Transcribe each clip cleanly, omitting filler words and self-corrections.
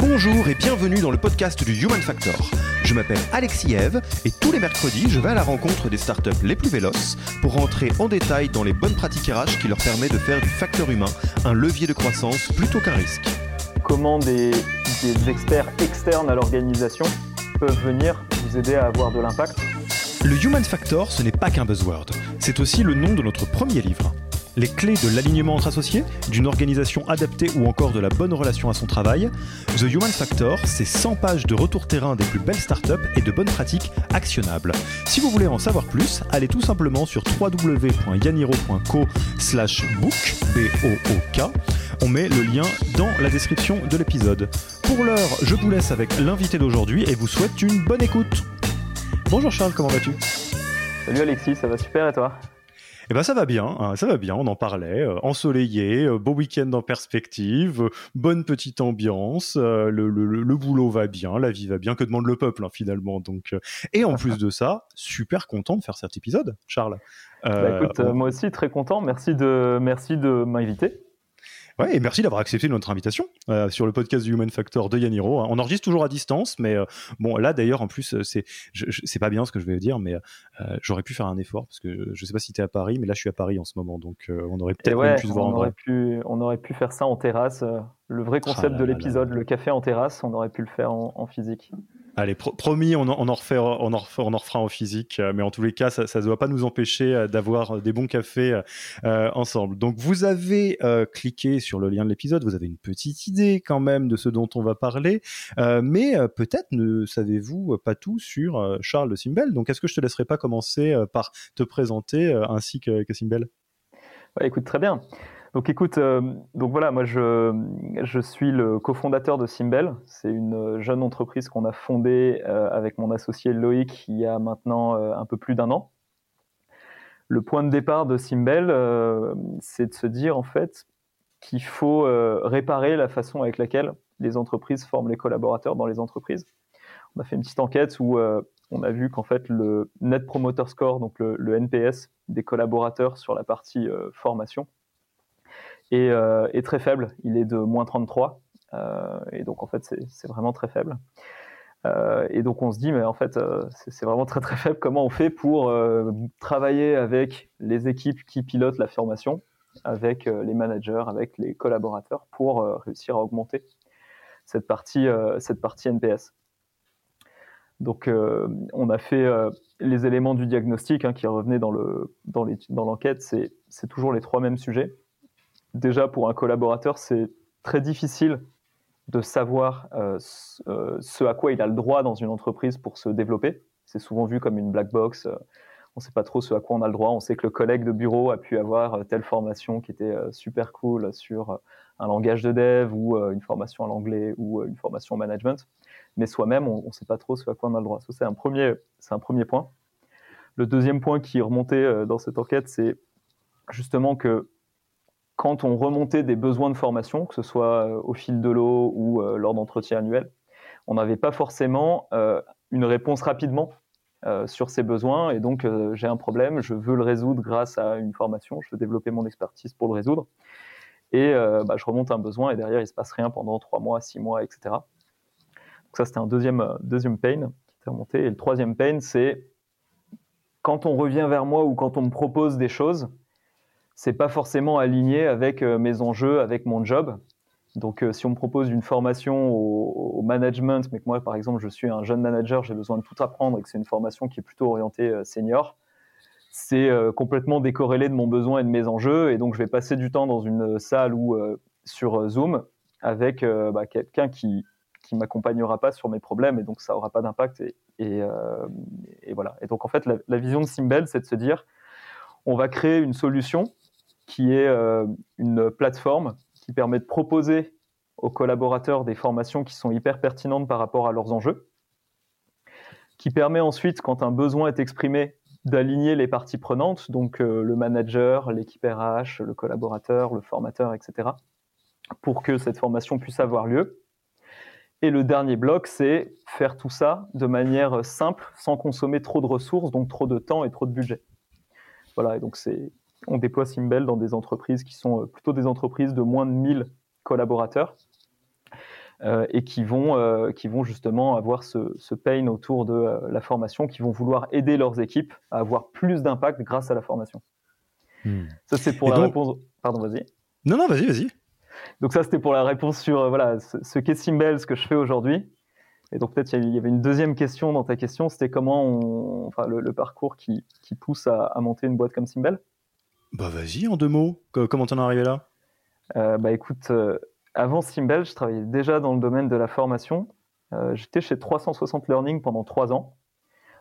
Bonjour et bienvenue dans le podcast du Human Factor. Je m'appelle Alexis Ève et tous les mercredis, je vais à la rencontre des startups les plus véloces pour rentrer en détail dans les bonnes pratiques RH qui leur permettent de faire du facteur humain un levier de croissance plutôt qu'un risque. Comment des experts externes à l'organisation peuvent venir vous aider à avoir de l'impact ? Le Human Factor, ce n'est pas qu'un buzzword, c'est aussi le nom de notre premier livre. Les clés de l'alignement entre associés, d'une organisation adaptée ou encore de la bonne relation à son travail, The Human Factor, c'est 100 pages de retour terrain des plus belles startups et de bonnes pratiques actionnables. Si vous voulez en savoir plus, allez tout simplement sur www.yaniro.co/book, B-O-O-K. On met le lien dans la description de l'épisode. Pour l'heure, je vous laisse avec l'invité d'aujourd'hui et vous souhaite une bonne écoute. Bonjour Charles, comment vas-tu ? Salut Alexis, ça va super et toi ? Eh ben ça va bien, on en parlait, ensoleillé, beau week-end en perspective, bonne petite ambiance, le boulot va bien, la vie va bien, que demande le peuple hein, finalement. Donc. Et en plus de ça, super content de faire cet épisode, Charles. Moi aussi très content, merci de m'inviter. Ouais, et merci d'avoir accepté notre invitation sur le podcast du Human Factor de Yaniro. On enregistre toujours à distance, mais bon, là d'ailleurs, en plus, c'est pas bien ce que je vais dire, mais j'aurais pu faire un effort, parce que je sais pas si t'es à Paris, mais là je suis à Paris en ce moment, donc on aurait peut-être pu se voir en vrai. On aurait pu faire ça en terrasse, le vrai concept de l'épisode, le café en terrasse, on aurait pu le faire en physique. Allez, promis, on en refera en physique, mais en tous les cas, ça ne doit pas nous empêcher d'avoir des bons cafés ensemble. Donc, vous avez cliqué sur le lien de l'épisode, vous avez une petite idée quand même de ce dont on va parler, mais peut-être ne savez-vous pas tout sur Charles de Simbel. Donc, est-ce que je ne te laisserai pas commencer par te présenter ainsi que Simbel ? Ouais, écoute, très bien. Donc écoute, voilà, moi je suis le cofondateur de Simbel. C'est une jeune entreprise qu'on a fondée avec mon associé Loïc il y a maintenant un peu plus d'1 an. Le point de départ de Simbel, c'est de se dire en fait qu'il faut réparer la façon avec laquelle les entreprises forment les collaborateurs dans les entreprises. On a fait une petite enquête où on a vu qu'en fait le Net Promoter Score, donc le NPS des collaborateurs sur la partie formation, est très faible, il est de -33, et donc en fait c'est vraiment très faible, et donc on se dit mais en fait c'est vraiment très très faible, comment on fait pour travailler avec les équipes qui pilotent la formation, avec les managers, avec les collaborateurs pour réussir à augmenter cette partie NPS. Donc on a fait les éléments du diagnostic hein, qui revenaient dans l'enquête, c'est toujours les 3 mêmes sujets. Déjà, pour un collaborateur, c'est très difficile de savoir ce à quoi il a le droit dans une entreprise pour se développer. C'est souvent vu comme une black box. On ne sait pas trop ce à quoi on a le droit. On sait que le collègue de bureau a pu avoir telle formation qui était super cool sur un langage de dev ou une formation à l'anglais ou une formation au management. Mais soi-même, on ne sait pas trop ce à quoi on a le droit. Ça, c'est un premier point. Le deuxième point qui remontait dans cette enquête, c'est justement que quand on remontait des besoins de formation, que ce soit au fil de l'eau ou lors d'entretiens annuels, on n'avait pas forcément une réponse rapidement sur ces besoins. Et donc, j'ai un problème, je veux le résoudre grâce à une formation, je veux développer mon expertise pour le résoudre. Et je remonte un besoin et derrière, il ne se passe rien pendant 3 mois, 6 mois, etc. Donc ça, c'était un deuxième pain qui était remonté. Et le troisième pain, c'est quand on revient vers moi ou quand on me propose des choses, c'est pas forcément aligné avec mes enjeux, avec mon job. Donc, si on me propose une formation au management, mais que moi, par exemple, je suis un jeune manager, j'ai besoin de tout apprendre et que c'est une formation qui est plutôt orientée senior, c'est complètement décorrélé de mon besoin et de mes enjeux. Et donc, je vais passer du temps dans une salle où sur Zoom avec quelqu'un qui m'accompagnera pas sur mes problèmes, et donc ça aura pas d'impact, et voilà. Et donc en fait la vision de Simbel, c'est de se dire on va créer une solution qui est une plateforme qui permet de proposer aux collaborateurs des formations qui sont hyper pertinentes par rapport à leurs enjeux, qui permet ensuite, quand un besoin est exprimé, d'aligner les parties prenantes, donc le manager, l'équipe RH, le collaborateur, le formateur, etc., pour que cette formation puisse avoir lieu. Et le dernier bloc, c'est faire tout ça de manière simple, sans consommer trop de ressources, donc trop de temps et trop de budget. Voilà, et donc on déploie Simbel dans des entreprises qui sont plutôt des entreprises de moins de 1000 collaborateurs, et qui vont justement avoir ce pain autour de la formation, qui vont vouloir aider leurs équipes à avoir plus d'impact grâce à la formation. Ça, c'est pour réponse... Pardon, vas-y. Non, vas-y. Donc ça, c'était pour la réponse sur ce qu'est Simbel, ce que je fais aujourd'hui. Et donc peut-être il y avait une deuxième question dans ta question, c'était comment le parcours qui pousse à monter une boîte comme Simbel. Bah vas-y, en deux mots, comment t'en es arrivé là? Écoute, avant Simbel, je travaillais déjà dans le domaine de la formation. J'étais chez 360 Learning pendant 3 ans,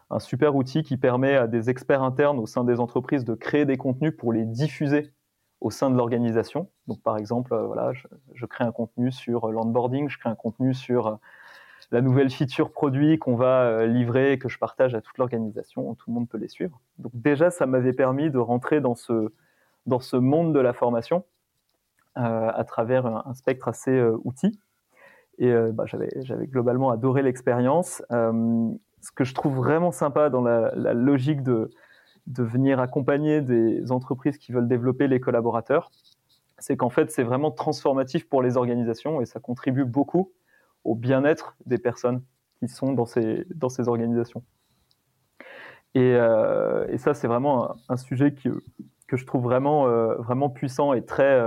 un super outil qui permet à des experts internes au sein des entreprises de créer des contenus pour les diffuser au sein de l'organisation. Donc par exemple, je crée un contenu sur l'onboarding, je crée un contenu sur la nouvelle feature produit qu'on va livrer et que je partage à toute l'organisation, tout le monde peut les suivre. Donc déjà, ça m'avait permis de rentrer dans ce monde de la formation à travers un spectre assez outil. Et j'avais globalement adoré l'expérience. Ce que je trouve vraiment sympa dans la logique de venir accompagner des entreprises qui veulent développer les collaborateurs, c'est qu'en fait, c'est vraiment transformatif pour les organisations et ça contribue beaucoup au bien-être des personnes qui sont dans ces organisations. Et ça, c'est vraiment un sujet que je trouve vraiment, vraiment puissant et très,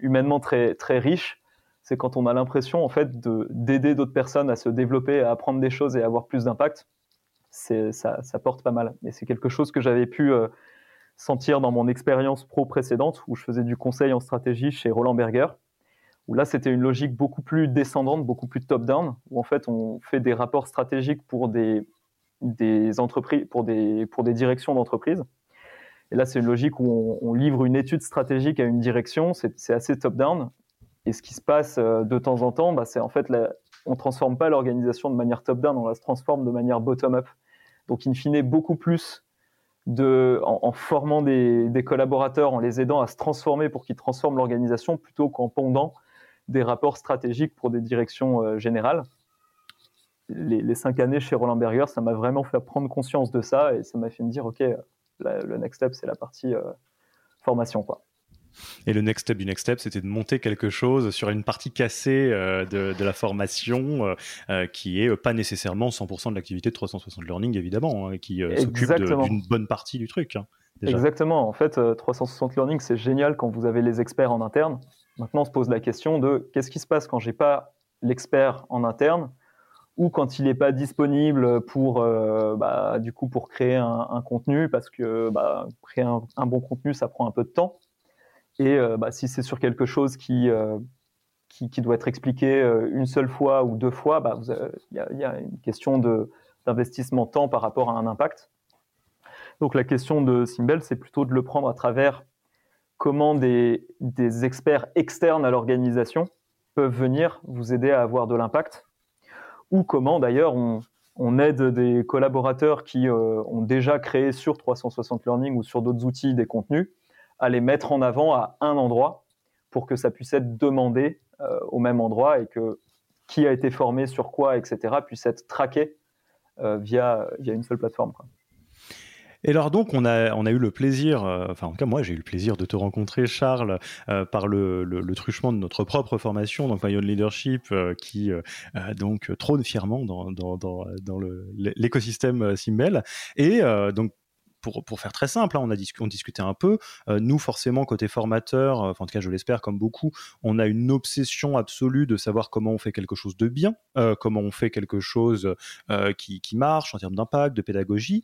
humainement très, très riche. C'est quand on a l'impression, en fait, d'aider d'autres personnes à se développer, à apprendre des choses et à avoir plus d'impact. Ça porte pas mal. Et c'est quelque chose que j'avais pu sentir dans mon expérience pro précédente, où je faisais du conseil en stratégie chez Roland Berger, où là, c'était une logique beaucoup plus descendante, beaucoup plus top-down, où en fait, on fait des rapports stratégiques pour des entreprises, pour des directions d'entreprise. Et là, c'est une logique où on livre une étude stratégique à une direction, c'est assez top-down. Et ce qui se passe de temps en temps, c'est en fait, on ne transforme pas l'organisation de manière top-down, on la transforme de manière bottom-up. Donc, in fine, beaucoup plus en formant des collaborateurs, en les aidant à se transformer pour qu'ils transforment l'organisation, plutôt qu'en pondant des rapports stratégiques pour des directions générales. Les 5 années chez Roland Berger, ça m'a vraiment fait prendre conscience de ça et ça m'a fait me dire, OK, le next step, c'est la partie formation, quoi. Et le next step du next step, c'était de monter quelque chose sur une partie cassée de la formation qui n'est pas nécessairement 100% de l'activité de 360 Learning, évidemment, hein, qui s'occupe d'une bonne partie du truc. Hein, déjà. Exactement. En fait, 360 Learning, c'est génial quand vous avez les experts en interne. Maintenant, on se pose la question de qu'est-ce qui se passe quand je n'ai pas l'expert en interne ou quand il n'est pas disponible pour créer un contenu, parce que créer un bon contenu, ça prend un peu de temps. Et si c'est sur quelque chose qui doit être expliqué une seule fois ou 2 fois, il y a une question d'investissement temps par rapport à un impact. Donc la question de Simbel, c'est plutôt de le prendre à travers comment des experts externes à l'organisation peuvent venir vous aider à avoir de l'impact, ou comment d'ailleurs on aide des collaborateurs qui ont déjà créé sur 360 Learning ou sur d'autres outils des contenus, à les mettre en avant à un endroit pour que ça puisse être demandé au même endroit et que qui a été formé sur quoi, etc., puisse être traqué via une seule plateforme, quoi. Et alors donc, on a eu le plaisir, en tout cas moi j'ai eu le plaisir de te rencontrer, Charles, par le truchement de notre propre formation, donc My Own Leadership, qui donc trône fièrement dans l'écosystème Simbel. Et donc pour faire très simple, hein, on discutait un peu. Nous, forcément, côté formateur, en tout cas, je l'espère, comme beaucoup, on a une obsession absolue de savoir comment on fait quelque chose de bien, comment on fait quelque chose qui marche en termes d'impact, de pédagogie.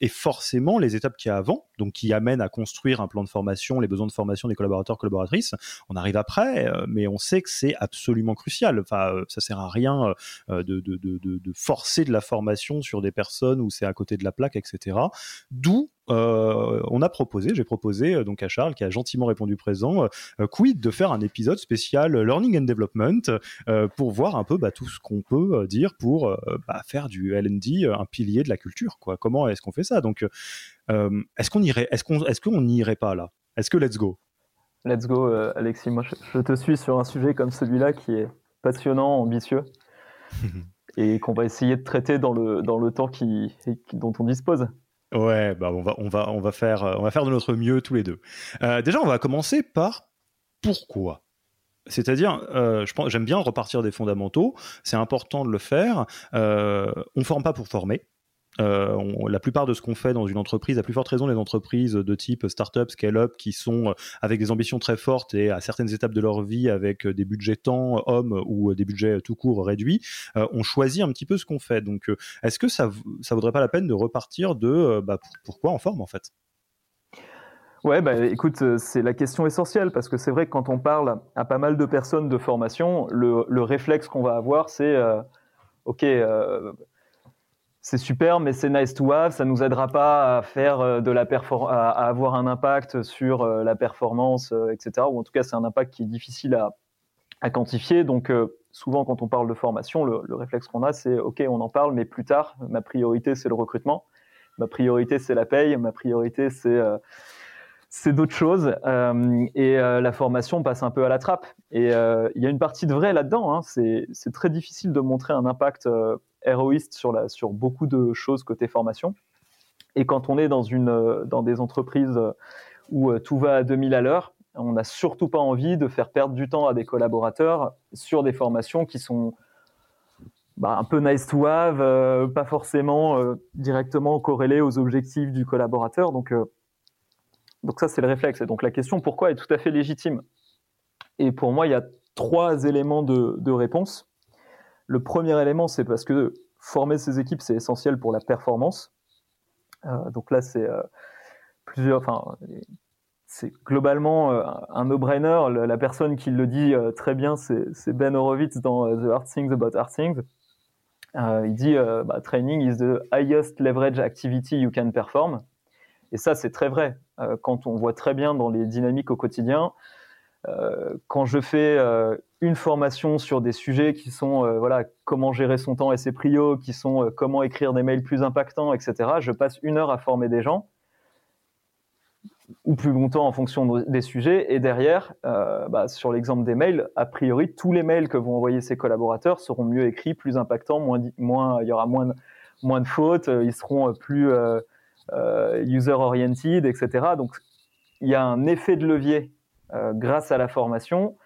Et forcément, les étapes qu'il y a avant, donc qui amènent à construire un plan de formation, les besoins de formation des collaborateurs, collaboratrices, on arrive après, mais on sait que c'est absolument crucial. Enfin, ça sert à rien de forcer de la formation sur des personnes où c'est à côté de la plaque, etc. D'où j'ai proposé donc à Charles, qui a gentiment répondu présent, quid de faire un épisode spécial Learning and Development pour voir un peu tout ce qu'on peut dire pour faire du L&D un pilier de la culture, quoi. Comment est-ce qu'on fait ça? Donc, est-ce qu'on n'y irait pas là? Est-ce que let's go? Let's go, Alexis. Moi, je te suis sur un sujet comme celui-là qui est passionnant, ambitieux. Et qu'on va essayer de traiter dans le temps dont on dispose. Ouais, on va faire de notre mieux tous les deux. Déjà, on va commencer par pourquoi. C'est-à-dire, j'aime bien repartir des fondamentaux. C'est important de le faire. On ne forme pas pour former. La plupart de ce qu'on fait dans une entreprise, à plus forte raison les entreprises de type start-up, scale-up, qui sont avec des ambitions très fortes et à certaines étapes de leur vie avec des budgets temps hommes ou des budgets tout court réduits, on choisit un petit peu ce qu'on fait. Donc est-ce que ça vaudrait pas la peine de repartir de pourquoi on forme en fait? Ouais, écoute, c'est la question essentielle, parce que c'est vrai que quand on parle à pas mal de personnes de formation, le réflexe qu'on va avoir c'est c'est super, mais c'est nice to have, ça ne nous aidera pas à faire à avoir un impact sur la performance, etc. Ou en tout cas, c'est un impact qui est difficile à quantifier. Donc, souvent, quand on parle de formation, le réflexe qu'on a, c'est « Ok, on en parle, mais plus tard, ma priorité, c'est le recrutement. Ma priorité, c'est la paye. Ma priorité, c'est d'autres choses. » Et la formation passe un peu à la trappe. Et il y a une partie de vrai là-dedans. Hein. C'est très difficile de montrer un impact héroïste sur beaucoup de choses côté formation. Et quand on est dans des entreprises où tout va à 2000 à l'heure, on n'a surtout pas envie de faire perdre du temps à des collaborateurs sur des formations qui sont un peu nice to have, pas forcément directement corrélées aux objectifs du collaborateur. Donc ça, c'est le réflexe. Et donc la question pourquoi est tout à fait légitime. Et pour moi, il y a 3 éléments de réponse. Le premier élément, c'est parce que former ses équipes, c'est essentiel pour la performance. Donc là, c'est globalement un no-brainer. La personne qui le dit très bien, c'est Ben Horowitz dans The Hard Things About Hard Things. Il dit training is the highest leverage activity you can perform. Et ça, c'est très vrai. Quand on voit très bien dans les dynamiques au quotidien, quand je fais une formation sur des sujets qui sont comment gérer son temps et ses prios, qui sont comment écrire des mails plus impactants, etc. Je passe 1 heure à former des gens, ou plus longtemps en fonction des sujets, et derrière, sur l'exemple des mails, a priori, tous les mails que vont envoyer ses collaborateurs seront mieux écrits, plus impactants, il y aura moins de fautes, ils seront plus user-oriented, etc. Donc, il y a un effet de levier grâce à la formation,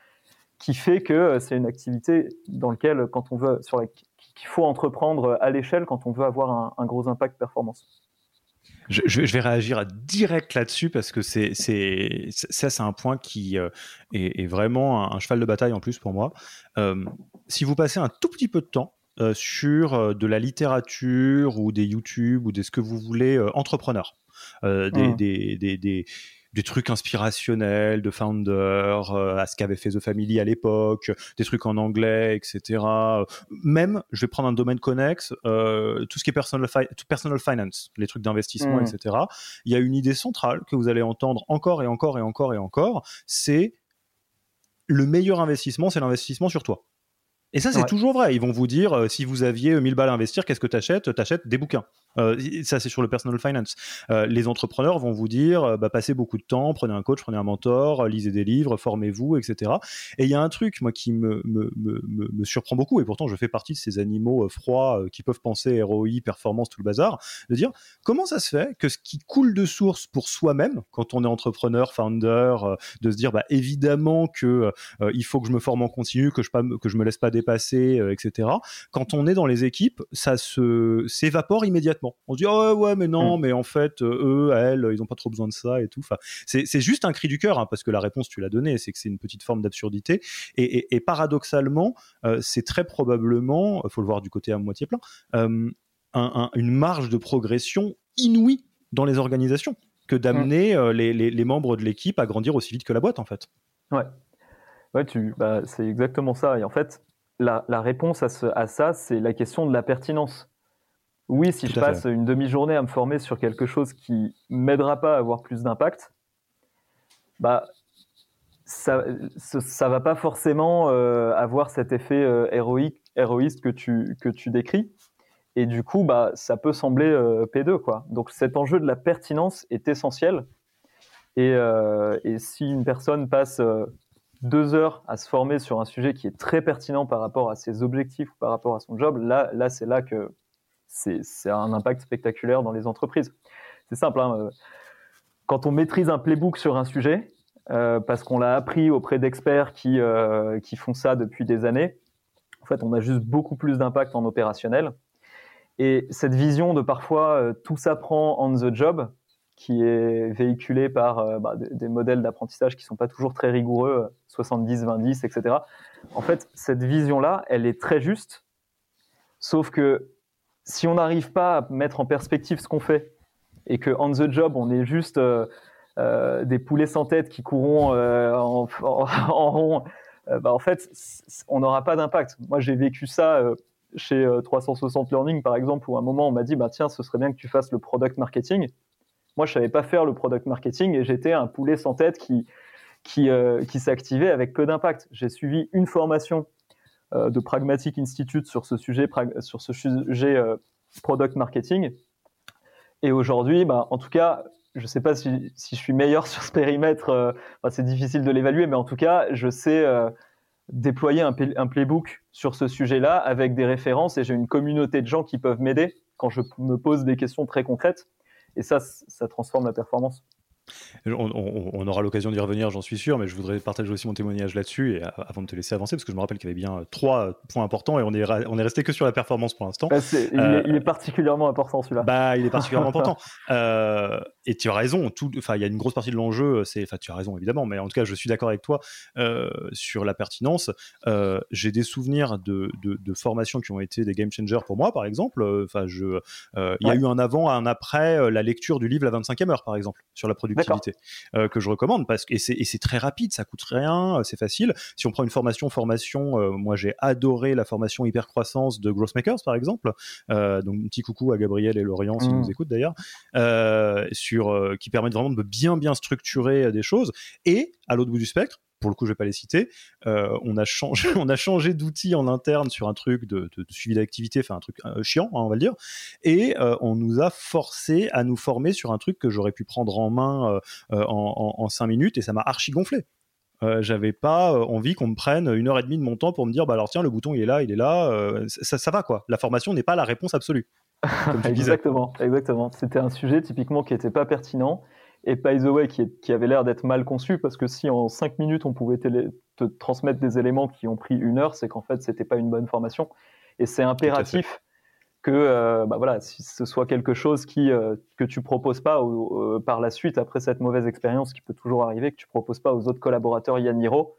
qui fait que c'est une activité qu'il faut entreprendre à l'échelle quand on veut avoir un gros impact performance. Je vais réagir direct là-dessus parce que c'est un point qui est vraiment un cheval de bataille en plus pour moi. Si vous passez un tout petit peu de temps sur de la littérature ou des YouTube ou des ce que vous voulez entrepreneurs, des trucs inspirationnels, de founders, à ce qu'avait fait The Family à l'époque, des trucs en anglais, etc. Même, je vais prendre un domaine connexe, tout ce qui est personal finance, les trucs d'investissement, etc. Il y a une idée centrale que vous allez entendre encore et encore et encore et encore, c'est le meilleur investissement, c'est l'investissement sur toi. Et ça, c'est toujours vrai. Ils vont vous dire, si vous aviez 1000 balles à investir, qu'est-ce que t'achètes ? T'achètes des bouquins. Ça, c'est sur le personal finance. Les entrepreneurs vont vous dire, passez beaucoup de temps, prenez un coach, prenez un mentor, lisez des livres, formez-vous, etc. Et il y a un truc, moi, qui me surprend beaucoup, et pourtant, je fais partie de ces animaux froids qui peuvent penser ROI, performance, tout le bazar, de dire, comment ça se fait que ce qui coule de source pour soi-même, quand on est entrepreneur, founder, de se dire, évidemment que il faut que je me forme en continu, que je me laisse pas dépasser, etc. Quand on est dans les équipes, ça s'évapore immédiatement. complètement. On se dit oh ouais mais non mais en fait eux elles ils ont pas trop besoin de ça et tout. Enfin c'est juste un cri du cœur hein, parce que la réponse tu l'as donnée, c'est que c'est une petite forme d'absurdité et paradoxalement c'est très probablement, faut le voir du côté à moitié plein, une marge de progression inouïe dans les organisations que d'amener les membres de l'équipe à grandir aussi vite que la boîte en fait. Ouais, c'est exactement ça. Et en fait, la réponse à ça, c'est la question de la pertinence. Oui, si je passe une demi-journée à me former sur quelque chose qui m'aidera pas à avoir plus d'impact, ça va pas forcément avoir cet effet héroïste que tu décris. Et du coup, ça peut sembler P2, quoi. Donc, cet enjeu de la pertinence est essentiel. Et si une personne passe 2 heures à se former sur un sujet qui est très pertinent par rapport à ses objectifs ou par rapport à son job, là c'est là que c'est un impact spectaculaire dans les entreprises. C'est simple, hein, quand on maîtrise un playbook sur un sujet, parce qu'on l'a appris auprès d'experts qui font ça depuis des années, en fait, on a juste beaucoup plus d'impact en opérationnel. Et cette vision de parfois tout s'apprend on the job, qui est véhiculé par des modèles d'apprentissage qui ne sont pas toujours très rigoureux, 70, 20, 10, etc. En fait, cette vision-là, elle est très juste, sauf que si on n'arrive pas à mettre en perspective ce qu'on fait et que on the job, on est juste des poulets sans tête qui courront en rond, en fait, on n'aura pas d'impact. Moi, j'ai vécu ça chez 360 Learning, par exemple, où à un moment, on m'a dit « Tiens, ce serait bien que tu fasses le product marketing ». Moi, je savais pas faire le product marketing et j'étais un poulet sans tête qui s'activait avec peu d'impact. J'ai suivi une formation de Pragmatic Institute sur ce sujet, product marketing. Et aujourd'hui, en tout cas, je sais pas si je suis meilleur sur ce périmètre. C'est difficile de l'évaluer, mais en tout cas, je sais déployer un playbook sur ce sujet-là avec des références et j'ai une communauté de gens qui peuvent m'aider quand je me pose des questions très concrètes. Et ça transforme la performance. On aura l'occasion d'y revenir, j'en suis sûr, mais je voudrais partager aussi mon témoignage là-dessus et avant de te laisser avancer, parce que je me rappelle qu'il y avait bien 3 points importants et on est resté que sur la performance pour l'instant. Il est particulièrement important celui-là. Il est particulièrement important. Et tu as raison, il y a une grosse partie de l'enjeu, tu as raison évidemment, mais en tout cas je suis d'accord avec toi sur la pertinence. J'ai des souvenirs de formations qui ont été des game changers pour moi, par exemple. Il y a eu un avant, un après, la lecture du livre La 25e heure, par exemple, sur la productivité, que je recommande parce que c'est très rapide, ça coûte rien, c'est facile. Si on prend une formation, moi j'ai adoré la formation hypercroissance de Growth Makers, par exemple. Donc un petit coucou à Gabriel et Lorient s'ils nous écoutent d'ailleurs, qui permettent vraiment de bien structurer des choses. Et à l'autre bout du spectre, pour le coup, je ne vais pas les citer. On a changé d'outil en interne sur un truc de suivi d'activité, un truc chiant, on va le dire. Et on nous a forcé à nous former sur un truc que j'aurais pu prendre en main en 5 minutes et ça m'a archi gonflé. J'avais pas envie qu'on me prenne 1h30 de mon temps pour me dire alors tiens, le bouton il est là. Ça va quoi. La formation n'est pas la réponse absolue. Comme tu disais. Exactement. C'était un sujet typiquement qui n'était pas pertinent. Et by the way, qui avait l'air d'être mal conçu, parce que si en 5 minutes on pouvait te transmettre des éléments qui ont pris 1 heure, c'est qu'en fait c'était pas une bonne formation. Et c'est impératif que si ce soit quelque chose que tu proposes pas par la suite, après cette mauvaise expérience qui peut toujours arriver, que tu proposes pas aux autres collaborateurs Yaniro,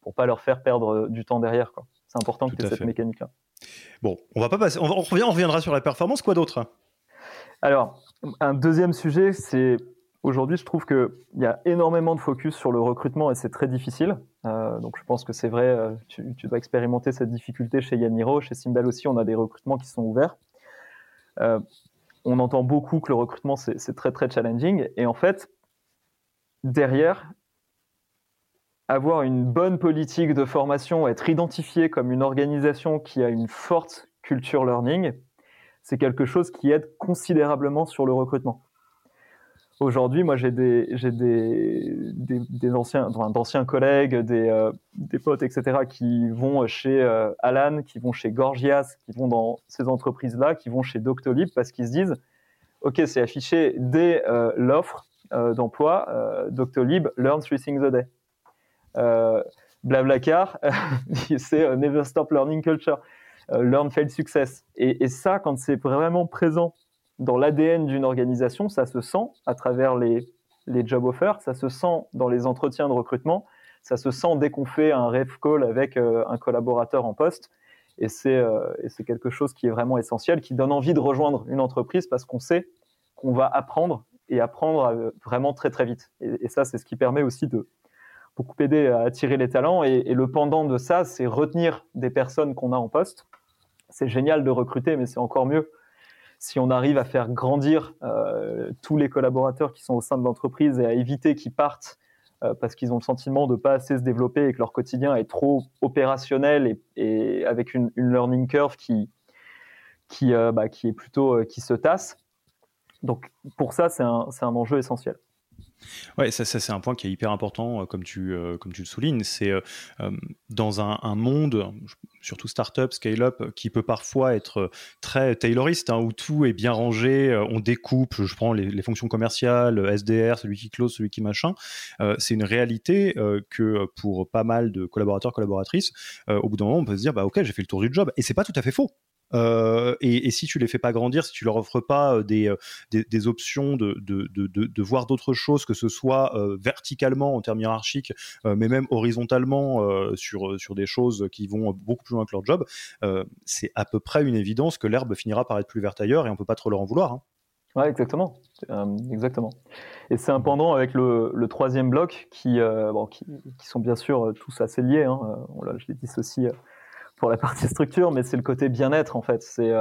pour pas leur faire perdre du temps derrière, quoi. C'est important que tu aies cette mécanique-là. Bon, on va pas passer. On reviendra sur la performance. Quoi d'autre? Alors, un deuxième sujet, c'est aujourd'hui, je trouve qu'il y a énormément de focus sur le recrutement et c'est très difficile. Donc, je pense que c'est vrai, tu dois expérimenter cette difficulté chez Yaniro. Chez Simbel aussi, on a des recrutements qui sont ouverts. On entend beaucoup que le recrutement, c'est très, très challenging. Et en fait, derrière, avoir une bonne politique de formation, être identifié comme une organisation qui a une forte culture learning, c'est quelque chose qui aide considérablement sur le recrutement. Aujourd'hui, moi, j'ai des d'anciens collègues, des potes, etc., qui vont chez Alan, qui vont chez Gorgias, qui vont dans ces entreprises-là, qui vont chez Doctolib, parce qu'ils se disent « Ok, c'est affiché dès l'offre d'emploi, Doctolib, learn 3 things a day ». Blablacar, c'est « never stop learning culture »,« learn fail success ». Et ça, quand c'est vraiment présent dans l'ADN d'une organisation, ça se sent à travers les job offers, ça se sent dans les entretiens de recrutement, ça se sent dès qu'on fait un ref call avec un collaborateur en poste. Et c'est quelque chose qui est vraiment essentiel, qui donne envie de rejoindre une entreprise parce qu'on sait qu'on va apprendre et apprendre vraiment très, très vite. Et ça, c'est ce qui permet aussi de beaucoup aider à attirer les talents. Et le pendant de ça, c'est retenir des personnes qu'on a en poste. C'est génial de recruter, mais c'est encore mieux si on arrive à faire grandir tous les collaborateurs qui sont au sein de l'entreprise et à éviter qu'ils partent parce qu'ils ont le sentiment de ne pas assez se développer et que leur quotidien est trop opérationnel et avec une learning curve qui est plutôt qui se tasse. Donc pour ça, c'est un enjeu essentiel. Ouais, ça c'est un point qui est hyper important, comme tu le soulignes. C'est dans un monde, surtout start-up, scale-up, qui peut parfois être très tayloriste, où tout est bien rangé, on découpe, je prends les fonctions commerciales, SDR, celui qui close, celui qui machin. C'est une réalité que pour pas mal de collaborateurs, collaboratrices, au bout d'un moment, on peut se dire, bah ok, j'ai fait le tour du job, et c'est pas tout à fait faux. Et si tu les fais pas grandir, si tu leur offres pas des options de voir d'autres choses, que ce soit verticalement en termes hiérarchiques, mais même horizontalement sur des choses qui vont beaucoup plus loin que leur job, c'est à peu près une évidence que l'herbe finira par être plus verte ailleurs et on peut pas trop leur en vouloir. Ouais, exactement. Et c'est un pendant avec le troisième bloc qui sont bien sûr tous assez liés. Je les dissocie pour la partie structure, mais c'est le côté bien-être en fait. C'est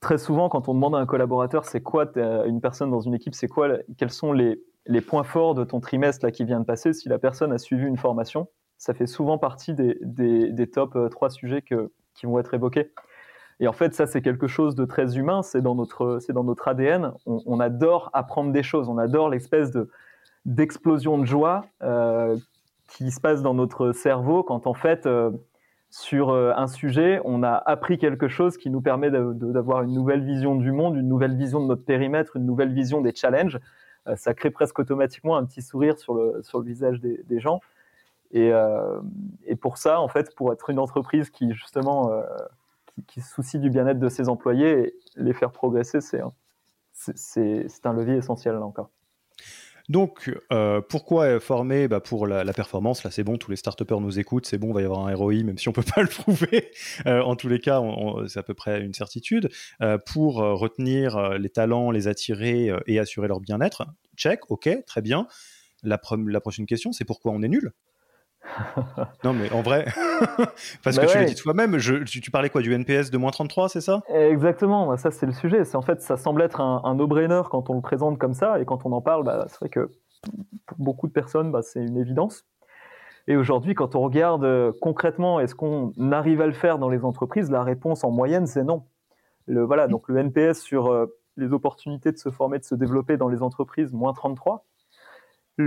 très souvent quand on demande à un collaborateur, c'est quoi une personne dans une équipe, c'est quoi, quels sont les points forts de ton trimestre là qui vient de passer. Si la personne a suivi une formation, ça fait souvent partie des top 3 sujets qui vont être évoqués. Et en fait, ça c'est quelque chose de très humain, c'est dans notre ADN. On adore apprendre des choses, on adore l'espèce d'explosion de joie qui se passe dans notre cerveau quand en fait sur un sujet, on a appris quelque chose qui nous permet d'avoir une nouvelle vision du monde, une nouvelle vision de notre périmètre, une nouvelle vision des challenges. Ça crée presque automatiquement un petit sourire sur le visage des gens. Et pour ça, en fait, pour être une entreprise qui justement qui se soucie du bien-être de ses employés, et les faire progresser, c'est un levier essentiel là encore. Donc, pourquoi former pour la performance, là c'est bon, tous les start-upers nous écoutent, c'est bon, il va y avoir un ROI, même si on ne peut pas le prouver, en tous les cas, c'est à peu près une certitude, pour retenir les talents, les attirer et assurer leur bien-être. Check, ok, très bien. La prochaine question, c'est pourquoi on est nul ? Non mais en vrai, parce que tu l'as dit toi-même, tu parlais quoi du NPS de -33, c'est ça ? Exactement, ça c'est le sujet. C'est, en fait, ça semble être un no-brainer quand on le présente comme ça, et quand on en parle, c'est vrai que pour beaucoup de personnes, c'est une évidence. Et aujourd'hui, quand on regarde concrètement, est-ce qu'on arrive à le faire dans les entreprises ? La réponse en moyenne, c'est non. Donc le NPS sur les opportunités de se former, de se développer dans les entreprises, -33. Il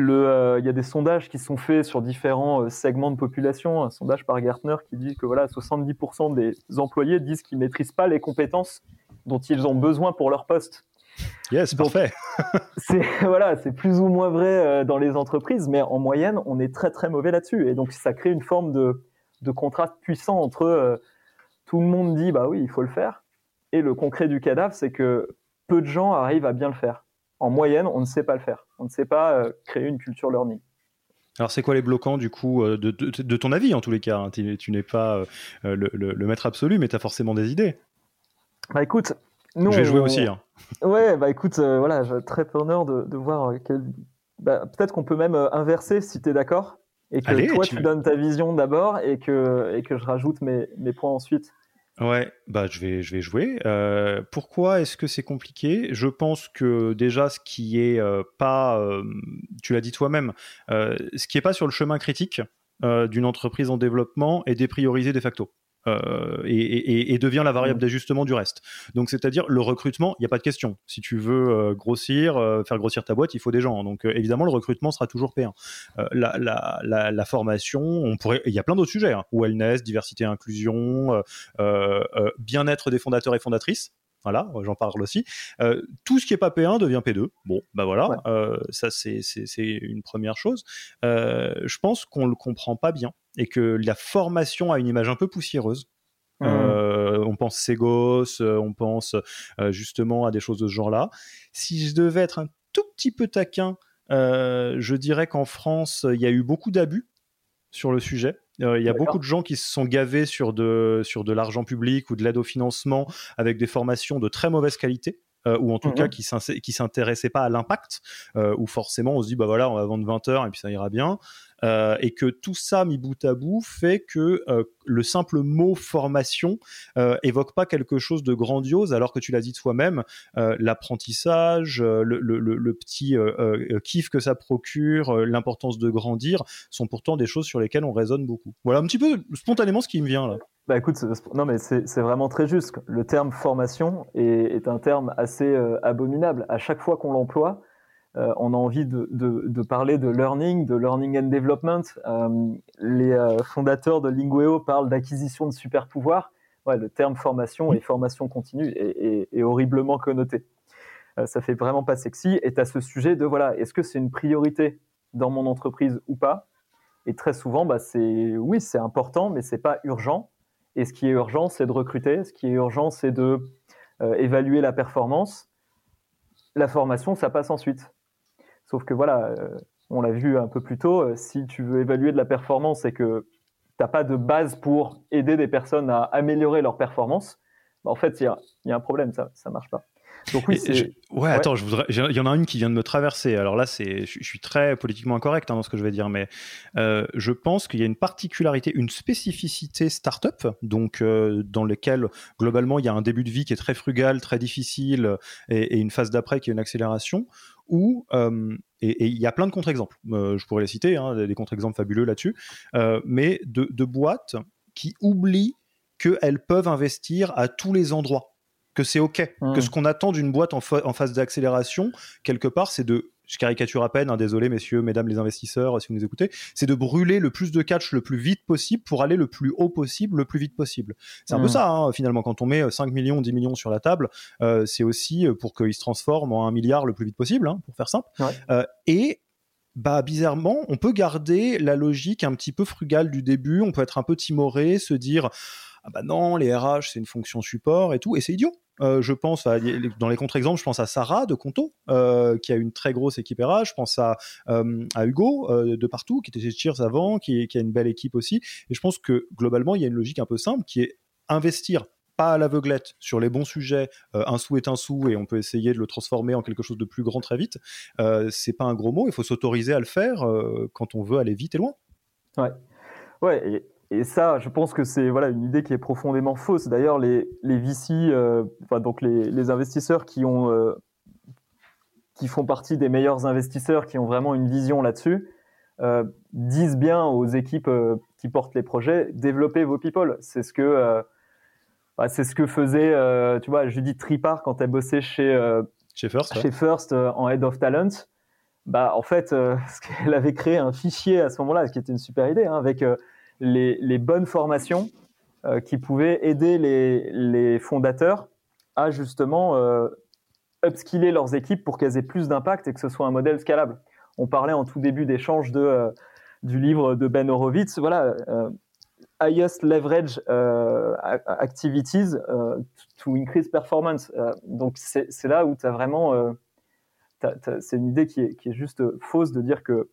y a des sondages qui sont faits sur différents segments de population. Un sondage par Gartner qui dit que 70% des employés disent qu'ils ne maîtrisent pas les compétences dont ils ont besoin pour leur poste. Yes, parfait. C'est plus ou moins vrai dans les entreprises, mais en moyenne, on est très très mauvais là-dessus. Et donc, ça crée une forme de contraste puissant entre tout le monde dit oui, il faut le faire, et le concret du cadavre, c'est que peu de gens arrivent à bien le faire. En moyenne, on ne sait pas le faire. On ne sait pas créer une culture learning. Alors, c'est quoi les bloquants, du coup, de ton avis, en tous les cas ? Tu n'es pas le maître absolu, mais tu as forcément des idées. Écoute, nous... J'ai joué aussi. Ouais, écoute, j'ai très peur de voir... peut-être qu'on peut même inverser, si tu es d'accord, et que tu donnes ta vision d'abord et que je rajoute mes points ensuite. Ouais, je vais jouer. Pourquoi est-ce que c'est compliqué ? Je pense que déjà, ce qui est pas, tu l'as dit toi-même, ce qui est pas sur le chemin critique d'une entreprise en développement est dépriorisé de facto. Et devient la variable d'ajustement du reste. Donc, c'est-à-dire, le recrutement, il n'y a pas de question. Si tu veux faire grossir ta boîte, il faut des gens. Donc, évidemment, le recrutement sera toujours P1. La formation, il y a plein d'autres sujets, wellness, diversité, inclusion, bien-être des fondateurs et fondatrices. Voilà, j'en parle aussi. Tout ce qui n'est pas P1 devient P2. Bon, voilà, ouais. Ça c'est une première chose. Je pense qu'on ne le comprend pas bien et que la formation a une image un peu poussiéreuse. on pense Ségos, on pense justement à des choses de ce genre-là. Si je devais être un tout petit peu taquin, je dirais qu'en France, il y a eu beaucoup d'abus sur le sujet. Il y a beaucoup de gens qui se sont gavés sur de l'argent public ou de l'aide au financement avec des formations de très mauvaise qualité. Ou en tout cas qui s'intéressaient pas à l'impact, où forcément on se dit bah voilà on va vendre 20 heures et puis ça ira bien, et que tout ça mis bout à bout fait que le simple mot formation évoque pas quelque chose de grandiose, alors que tu l'as dit toi-même, l'apprentissage, le petit kiff que ça procure, l'importance de grandir sont pourtant des choses sur lesquelles on raisonne beaucoup. Voilà un petit peu spontanément ce qui me vient là. Bah écoute, non mais c'est vraiment très juste. Le terme formation est un terme assez abominable. À chaque fois qu'on l'emploie, on a envie de parler de learning and development. Les fondateurs de Lingueo parlent d'acquisition de super pouvoirs. Ouais, le terme formation et formation continue est horriblement connoté. Ça fait vraiment pas sexy. Et t'as ce sujet de voilà, est-ce que c'est une priorité dans mon entreprise ou pas ? Et très souvent, bah c'est important, mais c'est pas urgent. Et ce qui est urgent, c'est de recruter. Ce qui est urgent, c'est de évaluer la performance. La formation, ça passe ensuite. Sauf que voilà, on l'a vu un peu plus tôt, si tu veux évaluer de la performance et que tu n'as pas de base pour aider des personnes à améliorer leur performance, bah en fait, il y a un problème, ça ne marche pas. Donc oui, c'est... Attends, il y en a une qui vient de me traverser. Alors là, je suis très politiquement incorrect dans ce que je vais dire, mais je pense qu'il y a une particularité, une spécificité start-up, donc dans laquelle globalement il y a un début de vie qui est très frugal, très difficile, et une phase d'après qui est une accélération. Où, et il y a plein de contre-exemples. Je pourrais les citer, hein, des contre-exemples fabuleux là-dessus, mais de boîtes qui oublient qu'elles peuvent investir à tous les endroits. Que c'est OK, que ce qu'on attend d'une boîte en phase d'accélération, quelque part, c'est de, je caricature à peine, hein, désolé messieurs, mesdames les investisseurs, si vous nous écoutez, c'est de brûler le plus de catch le plus vite possible pour aller le plus haut possible, le plus vite possible. C'est un peu ça, hein, finalement, quand on met 5 millions, 10 millions sur la table, c'est aussi pour qu'ils se transforment en 1 milliard le plus vite possible, hein, pour faire simple. Ouais. Bah bizarrement, on peut garder la logique un petit peu frugale du début, on peut être un peu timoré, se dire... Ah bah non, les RH, c'est une fonction support et tout, et c'est idiot. Je pense, dans les contre-exemples, je pense à Sarah de Conto, qui a une très grosse équipe RH, je pense à Hugo de partout, qui était chez Cheers avant, qui a une belle équipe aussi, et je pense que globalement, il y a une logique un peu simple, qui est investir, pas à l'aveuglette, sur les bons sujets, un sou est un sou, et on peut essayer de le transformer en quelque chose de plus grand très vite, c'est pas un gros mot, il faut s'autoriser à le faire quand on veut aller vite et loin. Ouais, et ça, je pense que c'est une idée qui est profondément fausse. D'ailleurs, les VC, donc les investisseurs qui font partie des meilleurs investisseurs, qui ont vraiment une vision là-dessus, disent bien aux équipes qui portent les projets, développez vos people. C'est ce que faisait, tu vois, Judith Tripard quand elle bossait chez First en Head of Talent. Bah, en fait, elle avait créé un fichier à ce moment-là, ce qui était une super idée, hein, avec les bonnes formations qui pouvaient aider les fondateurs à justement upskiller leurs équipes pour qu'elles aient plus d'impact et que ce soit un modèle scalable. On parlait en tout début d'échange du livre de Ben Horowitz, Highest Leverage Activities to Increase Performance. Donc c'est là où tu as vraiment... c'est une idée qui est juste fausse de dire que...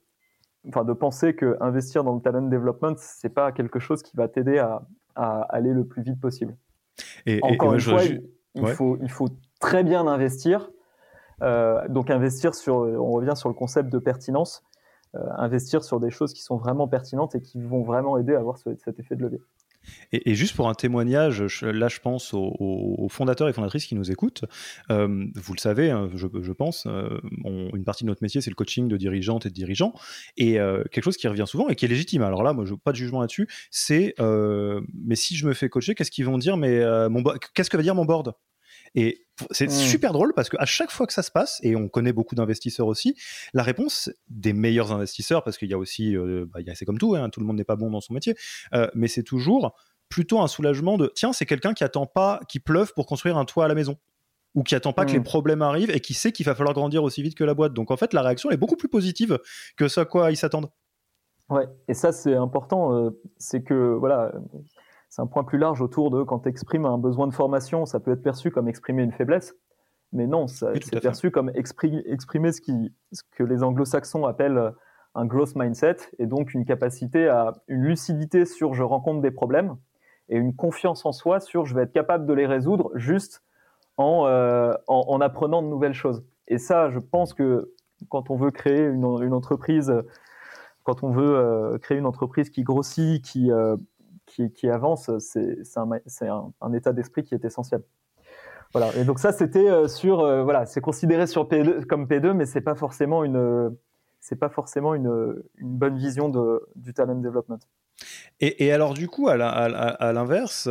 Enfin, de penser qu'investir dans le talent development, ce n'est pas quelque chose qui va t'aider à aller le plus vite possible. Il faut très bien investir. Donc, investir on revient sur le concept de pertinence. Investir sur des choses qui sont vraiment pertinentes et qui vont vraiment aider à avoir cet effet de levier. Et juste pour un témoignage, je pense aux fondateurs et fondatrices qui nous écoutent. Vous le savez, je pense, une partie de notre métier, c'est le coaching de dirigeantes et de dirigeants. Et quelque chose qui revient souvent et qui est légitime, alors là, moi, je n'ai pas de jugement là-dessus, c'est mais si je me fais coacher, qu'est-ce qu'ils vont dire, qu'est-ce que va dire mon board ? Et c'est super drôle parce qu'à chaque fois que ça se passe, et on connaît beaucoup d'investisseurs aussi, la réponse des meilleurs investisseurs, parce qu'il y a aussi, c'est comme tout, hein, tout le monde n'est pas bon dans son métier, mais c'est toujours plutôt un soulagement de tiens, c'est quelqu'un qui attend pas qu'il pleuve pour construire un toit à la maison, ou qui attend pas que les problèmes arrivent et qui sait qu'il va falloir grandir aussi vite que la boîte. Donc en fait, la réaction est beaucoup plus positive que ce à quoi ils s'attendent. Ouais, et ça c'est important, c'est que c'est un point plus large autour de quand tu exprimes un besoin de formation, ça peut être perçu comme exprimer une faiblesse, mais non, c'est perçu comme exprimer ce que les anglo-saxons appellent un growth mindset, et donc une capacité à une lucidité sur je rencontre des problèmes et une confiance en soi sur je vais être capable de les résoudre juste en apprenant de nouvelles choses. Et ça, je pense que quand on veut créer une entreprise, quand on veut créer une entreprise qui grossit, qui avance, c'est un état d'esprit qui est essentiel. Voilà. Et donc ça, c'était c'est considéré comme P2, mais c'est pas forcément une bonne vision du talent development. Et alors du coup, à l'inverse,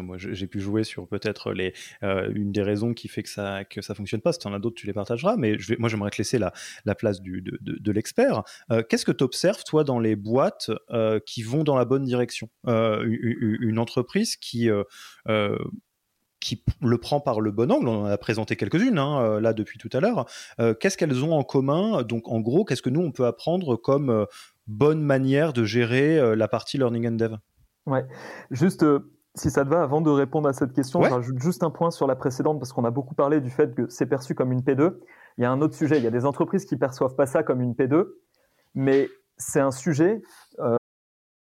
moi j'ai pu jouer sur peut-être une des raisons qui fait que ça fonctionne pas. Si tu en as d'autres, tu les partageras. Mais moi j'aimerais te laisser la place de l'expert. Qu'est-ce que tu observes toi dans les boîtes qui vont dans la bonne direction, une entreprise qui le prend par le bon angle, on en a présenté quelques-unes là depuis tout à l'heure, qu'est-ce qu'elles ont en commun? Donc en gros, qu'est-ce que nous on peut apprendre comme bonne manière de gérer la partie Learning and Dev? Ouais, juste si ça te va, avant de répondre à cette question, ouais, je rajoute juste un point sur la précédente parce qu'on a beaucoup parlé du fait que c'est perçu comme une P2. Il y a un autre sujet, il y a des entreprises qui ne perçoivent pas ça comme une P2, mais c'est un sujet...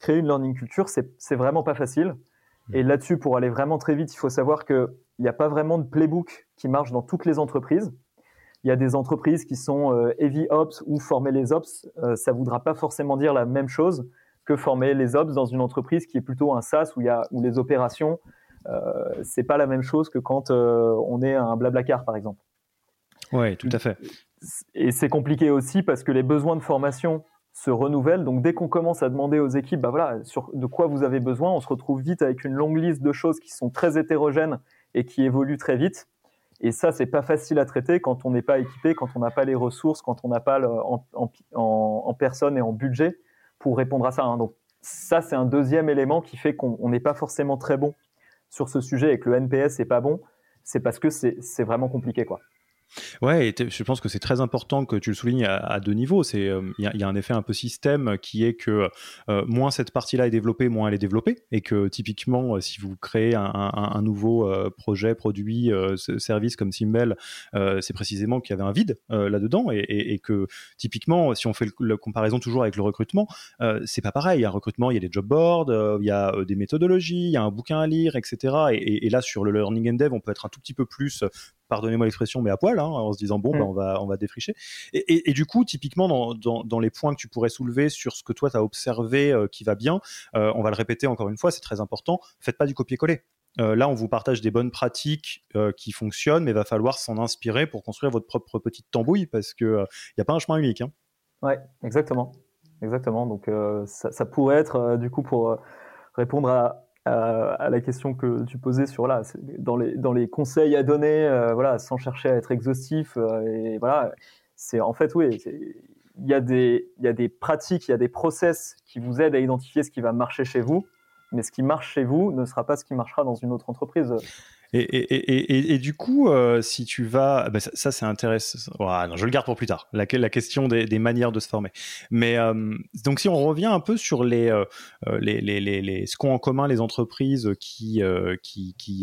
Créer une learning culture, c'est vraiment pas facile. Et là-dessus, pour aller vraiment très vite, il faut savoir qu'il n'y a pas vraiment de playbook qui marche dans toutes les entreprises. Il y a des entreprises qui sont heavy ops ou former les ops. Ça ne voudra pas forcément dire la même chose que former les ops dans une entreprise qui est plutôt un SaaS où les opérations, ce n'est pas la même chose que quand on est un Blablacar, par exemple. Oui, tout à fait. Et c'est compliqué aussi parce que les besoins de formation se renouvelle. Donc, dès qu'on commence à demander aux équipes de quoi vous avez besoin, on se retrouve vite avec une longue liste de choses qui sont très hétérogènes et qui évoluent très vite. Et ça, c'est pas facile à traiter quand on n'est pas équipé, quand on n'a pas les ressources, quand on n'a pas en personnes et en budget pour répondre à ça. Donc, ça, c'est un deuxième élément qui fait qu'on n'est pas forcément très bon sur ce sujet et que le NPS n'est pas bon. C'est parce que c'est vraiment compliqué, quoi. Ouais, et je pense que c'est très important que tu le soulignes à deux niveaux. C'est il y a un effet un peu système qui est que moins cette partie-là est développée, moins elle est développée, et que typiquement, si vous créez un nouveau projet, produit, service comme Simbel, c'est précisément qu'il y avait un vide là-dedans, et que typiquement, si on fait la comparaison toujours avec le recrutement, c'est pas pareil. Un recrutement, il y a des job boards, il y a des méthodologies, il y a un bouquin à lire, etc. Et là, sur le learning and dev, on peut être un tout petit peu plus, pardonnez-moi l'expression, mais à poil, en se disant on va défricher. Et du coup, typiquement, dans les points que tu pourrais soulever sur ce que toi, tu as observé qui va bien, on va le répéter encore une fois, c'est très important, faites pas du copier-coller. Là, on vous partage des bonnes pratiques qui fonctionnent, mais va falloir s'en inspirer pour construire votre propre petite tambouille, parce qu'il n'y a pas un chemin unique. Oui, exactement. Donc, ça pourrait être, du coup, pour répondre à la question que tu posais sur dans les conseils à donner, sans chercher à être exhaustif, c'est en fait il y a des pratiques, il y a des process qui vous aident à identifier ce qui va marcher chez vous, mais ce qui marche chez vous ne sera pas ce qui marchera dans une autre entreprise. Et du coup, si tu vas... ça, c'est intéressant. Oh, non, je le garde pour plus tard, la question des manières de se former. Mais donc, si on revient un peu sur ce qu'ont en commun les entreprises qui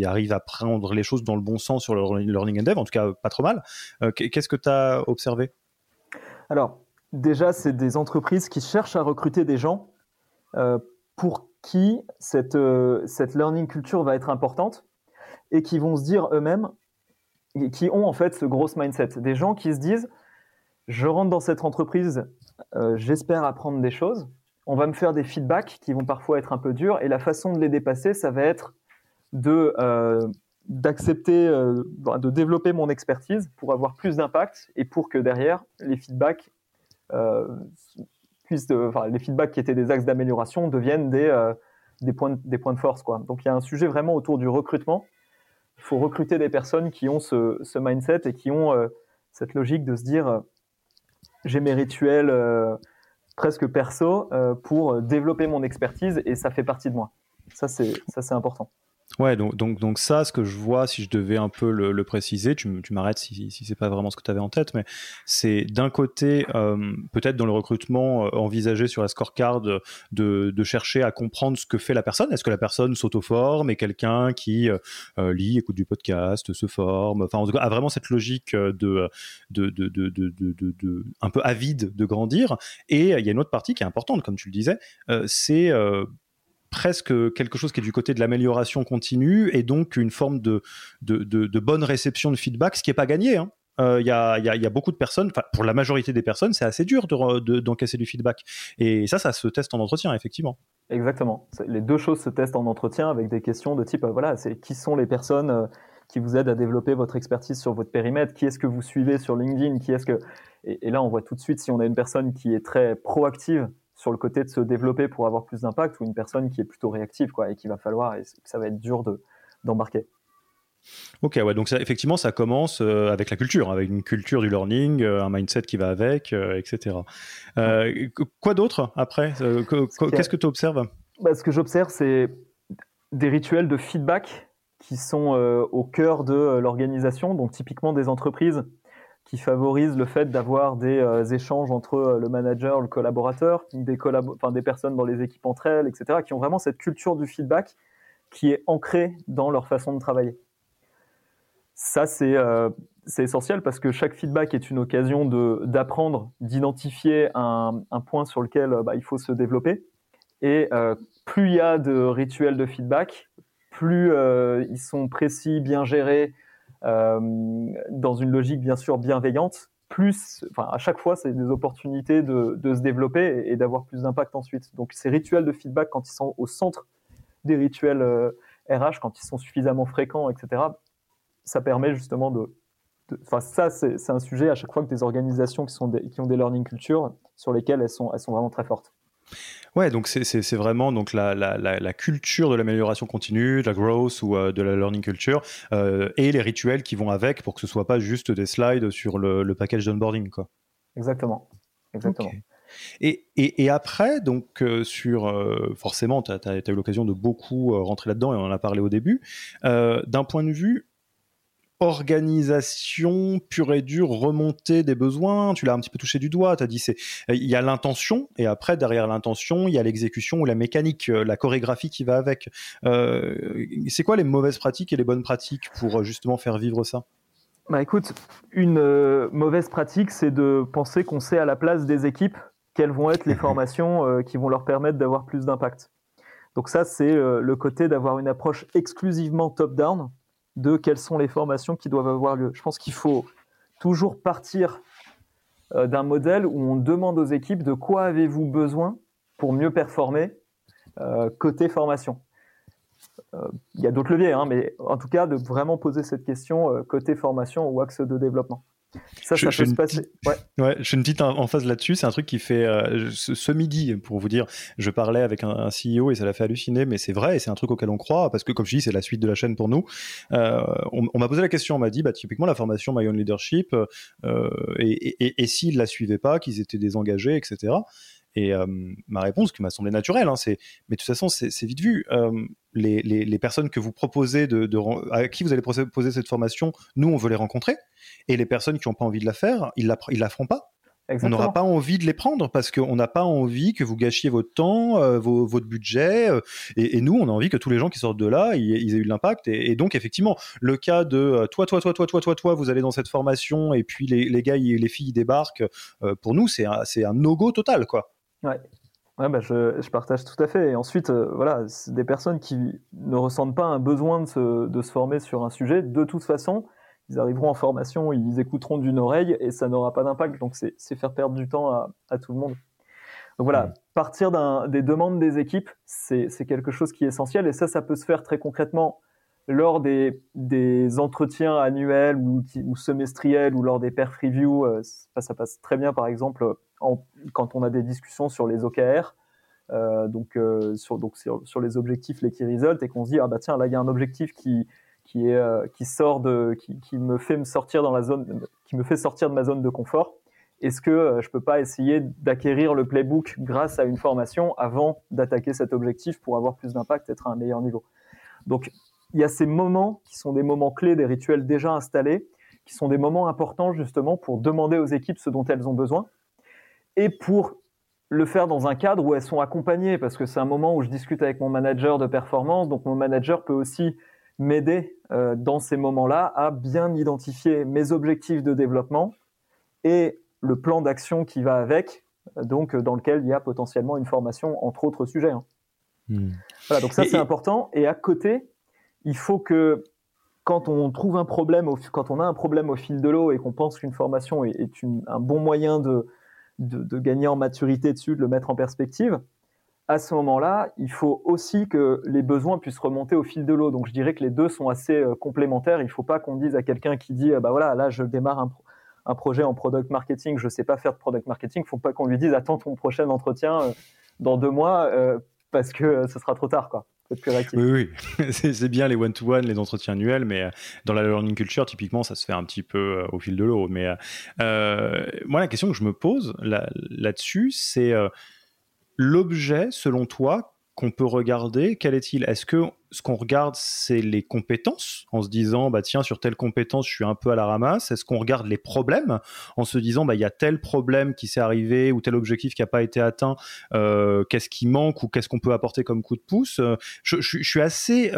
arrivent à prendre les choses dans le bon sens sur leur learning and dev, en tout cas, pas trop mal, qu'est-ce que tu as observé? Alors, déjà, c'est des entreprises qui cherchent à recruter des gens pour qui cette learning culture va être importante, et qui vont se dire eux-mêmes, et qui ont en fait ce growth mindset. Des gens qui se disent, je rentre dans cette entreprise, j'espère apprendre des choses, on va me faire des feedbacks qui vont parfois être un peu durs, et la façon de les dépasser, ça va être d'accepter, de développer mon expertise pour avoir plus d'impact, et pour que derrière, les feedbacks, les feedbacks qui étaient des axes d'amélioration deviennent des points de force, quoi. Donc il y a un sujet vraiment autour du recrutement. Il faut recruter des personnes qui ont ce mindset et qui ont cette logique de se dire j'ai mes rituels presque perso pour développer mon expertise et ça fait partie de moi. Ça c'est important. Ouais, donc ça, ce que je vois, si je devais un peu le préciser, tu m'arrêtes si c'est pas vraiment ce que tu avais en tête, mais c'est d'un côté, peut-être dans le recrutement envisagé sur la scorecard, de chercher à comprendre ce que fait la personne. Est-ce que la personne s'auto-forme, est quelqu'un qui lit, écoute du podcast, se forme, enfin en tout cas a vraiment cette logique de un peu avide de grandir. Et il y a une autre partie qui est importante, comme tu le disais, c'est presque quelque chose qui est du côté de l'amélioration continue et donc une forme de bonne réception de feedback, ce qui n'est pas gagné, hein. Il y a beaucoup de personnes, pour la majorité des personnes, c'est assez dur d'encaisser du feedback. Et ça se teste en entretien, effectivement. Exactement. Les deux choses se testent en entretien avec des questions de type, voilà, c'est qui sont les personnes qui vous aident à développer votre expertise sur votre périmètre, qui est-ce que vous suivez sur LinkedIn, qui est-ce que... Et là, on voit tout de suite si on a une personne qui est très proactive sur le côté de se développer pour avoir plus d'impact, ou une personne qui est plutôt réactive, quoi, et qu'il va falloir, et ça va être dur d'embarquer. Ok, ouais, donc ça, effectivement, ça commence avec la culture, avec une culture du learning, un mindset qui va avec, etc. Quoi d'autre après ? Qu'est-ce que tu observes ? Ce que j'observe, c'est des rituels de feedback qui sont au cœur de l'organisation, donc typiquement des entreprises qui favorise le fait d'avoir des échanges entre le manager, le collaborateur, des personnes dans les équipes entre elles, etc., qui ont vraiment cette culture du feedback qui est ancrée dans leur façon de travailler. Ça, c'est essentiel parce que chaque feedback est une occasion d'apprendre, d'identifier un point sur lequel il faut se développer. Et plus il y a de rituels de feedback, plus ils sont précis, bien gérés, dans une logique bien sûr bienveillante, à chaque fois c'est des opportunités de se développer et d'avoir plus d'impact ensuite. Donc ces rituels de feedback, quand ils sont au centre des rituels RH, quand ils sont suffisamment fréquents, etc., ça permet justement c'est un sujet à chaque fois que des organisations qui ont des learning culture sur lesquelles elles sont vraiment très fortes. Ouais, donc c'est vraiment donc la culture de l'amélioration continue, de la growth ou de la learning culture, et les rituels qui vont avec pour que ce soit pas juste des slides sur le package d'onboarding, quoi. Exactement. Okay. Et après, donc forcément, t'as eu l'occasion de beaucoup rentrer là-dedans et on en a parlé au début. D'un point de vue organisation pure et dure, remontée des besoins, tu l'as un petit peu touché du doigt, tu as dit il y a l'intention et après derrière l'intention il y a l'exécution ou la mécanique, la chorégraphie qui va avec. C'est quoi les mauvaises pratiques et les bonnes pratiques pour justement faire vivre ça ? Écoute, une mauvaise pratique, c'est de penser qu'on sait à la place des équipes quelles vont être les formations qui vont leur permettre d'avoir plus d'impact. Donc ça, c'est le côté d'avoir une approche exclusivement top-down de quelles sont les formations qui doivent avoir lieu. Je pense qu'il faut toujours partir d'un modèle où on demande aux équipes de quoi avez-vous besoin pour mieux performer côté formation. Il y a d'autres leviers, hein, mais en tout cas, de vraiment poser cette question côté formation ou axe de développement. Ça peut se passer. Ouais, je suis une petite emphase là-dessus. C'est un truc qui fait ce midi, pour vous dire, je parlais avec un CEO et ça l'a fait halluciner, mais c'est vrai et c'est un truc auquel on croit parce que, comme je dis, c'est la suite de la chaîne pour nous. On m'a posé la question, on m'a dit typiquement la formation My Own Leadership, et s'ils la suivaient pas, qu'ils étaient désengagés, etc. Et ma réponse, qui m'a semblé naturelle, hein, c'est mais de toute façon c'est vite vu. Les personnes que vous proposez à qui vous allez proposer cette formation, nous on veut les rencontrer. Et les personnes qui n'ont pas envie de la faire, ils la feront pas. Exactement. On n'aura pas envie de les prendre parce qu'on n'a pas envie que vous gâchiez votre temps, votre budget. Et nous, on a envie que tous les gens qui sortent de là, ils aient eu de l'impact. Et donc, effectivement, le cas de toi, vous allez dans cette formation et puis les gars et les filles débarquent. Pour nous, c'est un no-go total, quoi. Ouais, je partage tout à fait. Et ensuite, c'est des personnes qui ne ressentent pas un besoin de se former sur un sujet. De toute façon, ils arriveront en formation, ils écouteront d'une oreille et ça n'aura pas d'impact. Donc, c'est faire perdre du temps à tout le monde. Donc, partir des demandes des équipes, c'est quelque chose qui est essentiel. Et ça peut se faire très concrètement lors des entretiens annuels ou semestriels ou lors des peer reviews. Ça passe très bien, par exemple, quand on a des discussions sur les OKR. sur les objectifs, les key results, et qu'on se dit, ah bah tiens, là il y a un objectif qui me fait sortir de ma zone de confort. Est-ce que je peux pas essayer d'acquérir le playbook grâce à une formation avant d'attaquer cet objectif pour avoir plus d'impact, être à un meilleur niveau? Donc, il y a ces moments qui sont des moments clés, des rituels déjà installés, qui sont des moments importants justement pour demander aux équipes ce dont elles ont besoin et pour le faire dans un cadre où elles sont accompagnées, parce que c'est un moment où je discute avec mon manager de performance, donc mon manager peut aussi m'aider dans ces moments-là à bien identifier mes objectifs de développement et le plan d'action qui va avec, donc dans lequel il y a potentiellement une formation, entre autres sujets. Voilà, donc ça c'est important. Et à côté, il faut que quand on trouve un problème, quand on a un problème au fil de l'eau et qu'on pense qu'une formation est un bon moyen de gagner en maturité dessus, de le mettre en perspective, à ce moment-là, il faut aussi que les besoins puissent remonter au fil de l'eau. Donc je dirais que les deux sont assez complémentaires. Il ne faut pas qu'on dise à quelqu'un qui dit « bah voilà, là je démarre un projet en product marketing, je ne sais pas faire de product marketing », il ne faut pas qu'on lui dise « attends ton prochain entretien dans 2 mois parce que ce sera trop tard ». Oui, c'est bien les one-to-one, les entretiens annuels, mais dans la learning culture, typiquement, ça se fait un petit peu au fil de l'eau. Mais moi, la question que je me pose là-dessus, c'est l'objet, selon toi, qu'on peut regarder, quel est-il ? Est-ce que ce qu'on regarde, c'est les compétences, en se disant, bah tiens, sur telle compétence, je suis un peu à la ramasse ? Est-ce qu'on regarde les problèmes, en se disant, bah il y a tel problème qui s'est arrivé ou tel objectif qui n'a pas été atteint, qu'est-ce qui manque ou qu'est-ce qu'on peut apporter comme coup de pouce ? Je suis assez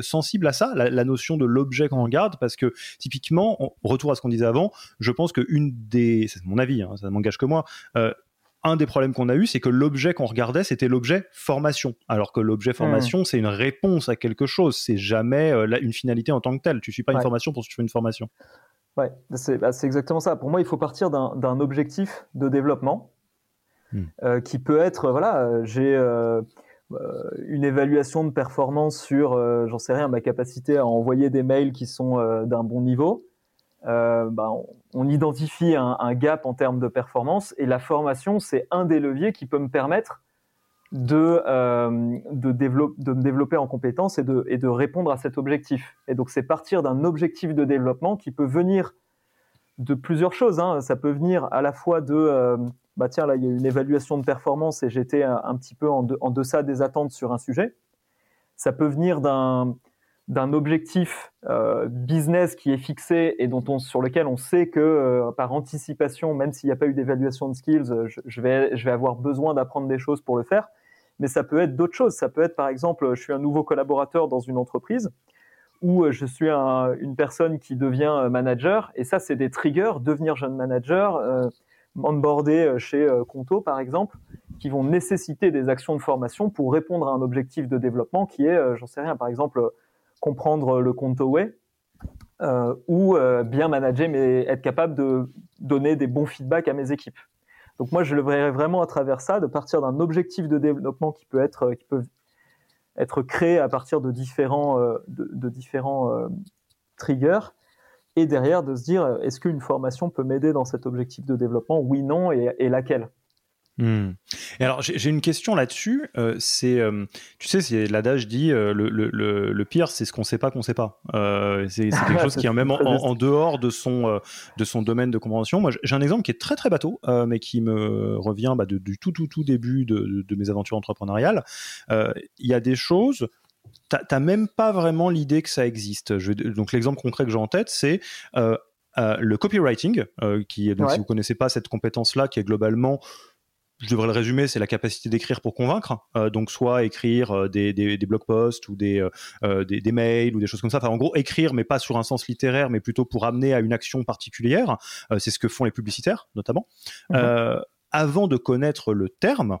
sensible à ça, la notion de l'objet qu'on regarde, parce que typiquement, retour à ce qu'on disait avant, je pense qu'une des... C'est mon avis, ça ne m'engage que moi... un des problèmes qu'on a eu, c'est que l'objet qu'on regardait, c'était l'objet formation. Alors que l'objet formation, c'est une réponse à quelque chose. C'est jamais une finalité en tant que telle. Tu ne suis pas une formation pour que tu fais une formation. Oui, c'est exactement ça. Pour moi, il faut partir d'un objectif de développement qui peut être, j'ai une évaluation de performance sur, j'en sais rien, ma capacité à envoyer des mails qui sont d'un bon niveau. On identifie un gap en termes de performance, et la formation, c'est un des leviers qui peut me permettre de me développer en compétences et de répondre à cet objectif. Et donc, c'est partir d'un objectif de développement qui peut venir de plusieurs choses. Ça peut venir à la fois de tiens, là, il y a une évaluation de performance et j'étais un petit peu en deçà des attentes sur un sujet. Ça peut venir d'un objectif business qui est fixé et sur lequel on sait que par anticipation, même s'il n'y a pas eu d'évaluation de skills, je vais avoir besoin d'apprendre des choses pour le faire. Mais ça peut être d'autres choses. Ça peut être, par exemple, je suis un nouveau collaborateur dans une entreprise, ou je suis une personne qui devient manager. Et ça, c'est des triggers, devenir jeune manager, onboarder chez Conto, par exemple, qui vont nécessiter des actions de formation pour répondre à un objectif de développement qui est, j'en sais rien, par exemple... comprendre le Conto Way ou bien manager, mais être capable de donner des bons feedbacks à mes équipes. Donc moi, je le verrais vraiment à travers ça, de partir d'un objectif de développement qui peut être créé à partir de différents triggers, et derrière de se dire, est-ce qu'une formation peut m'aider dans cet objectif de développement ? Oui, non, et laquelle ? Et alors j'ai une question là-dessus, tu sais, c'est l'adage dit le pire c'est ce qu'on sait pas qu'on sait pas, c'est quelque chose qui est même en dehors de son domaine de compréhension. Moi j'ai un exemple qui est très très bateau, mais qui me revient du tout début de mes aventures entrepreneuriales. Il y a des choses, t'as même pas vraiment l'idée que ça existe. Donc l'exemple concret que j'ai en tête, c'est le copywriting, qui est donc, si vous connaissez pas cette compétence-là, qui est globalement, je devrais le résumer, c'est la capacité d'écrire pour convaincre. Donc, soit écrire des blog posts ou des mails ou des choses comme ça. Enfin, en gros, écrire, mais pas sur un sens littéraire, mais plutôt pour amener à une action particulière. C'est ce que font les publicitaires, notamment. Avant de connaître le terme,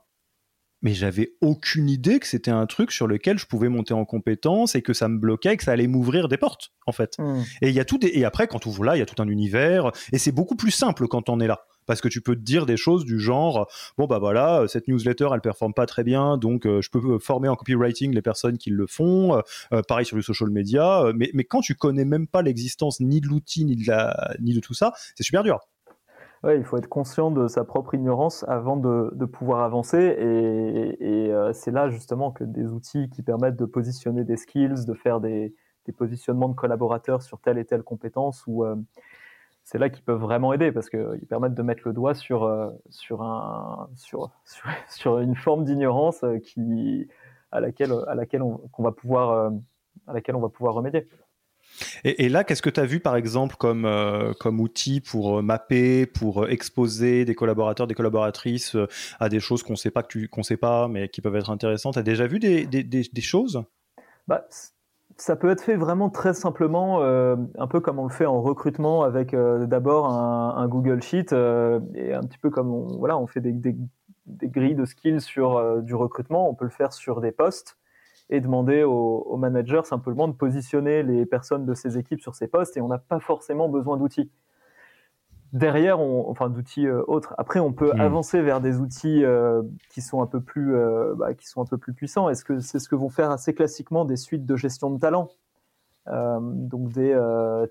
mais j'avais aucune idée que c'était un truc sur lequel je pouvais monter en compétence et que ça me bloquait et que ça allait m'ouvrir des portes, en fait. Et il y a et après, quand on vous là, il y a tout un univers. Et c'est beaucoup plus simple quand on est là. Parce que tu peux te dire des choses du genre, bon bah voilà, cette newsletter elle performe pas très bien, donc je peux former en copywriting les personnes qui le font, pareil sur les social media, mais quand tu connais même pas l'existence ni de l'outil ni de tout ça, c'est super dur. Ouais, il faut être conscient de sa propre ignorance avant de pouvoir avancer, et c'est là justement que des outils qui permettent de positionner des skills, de faire des positionnements de collaborateurs sur telle et telle compétence, ou c'est là qu'ils peuvent vraiment aider, parce qu'ils permettent de mettre le doigt sur une forme d'ignorance à laquelle on va pouvoir remédier. Et là, qu'est-ce que tu as vu, par exemple, comme outil pour mapper, pour exposer des collaborateurs, des collaboratrices à des choses qu'on ne sait pas, mais qui peuvent être intéressantes? Tu as déjà vu des choses? Ça peut être fait vraiment très simplement, un peu comme on le fait en recrutement, avec d'abord un Google Sheet, et un petit peu comme on fait des grilles de skills sur du recrutement. On peut le faire sur des postes et demander au manager simplement de positionner les personnes de ses équipes sur ces postes, et on n'a pas forcément besoin d'outils. Derrière, d'outils autres. Après, on peut avancer vers des outils qui sont un peu plus puissants. Est-ce que c'est ce que vont faire assez classiquement des suites de gestion de talent, donc des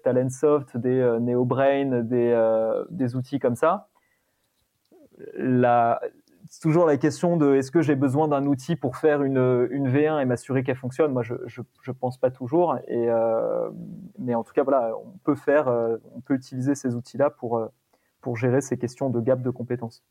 Talentsoft, des NeoBrain, des outils comme ça. C'est toujours la question de est-ce que j'ai besoin d'un outil pour faire une V1 et m'assurer qu'elle fonctionne. Moi, je pense pas toujours, mais en tout cas, voilà, on peut utiliser ces outils-là pour gérer ces questions de gap de compétences.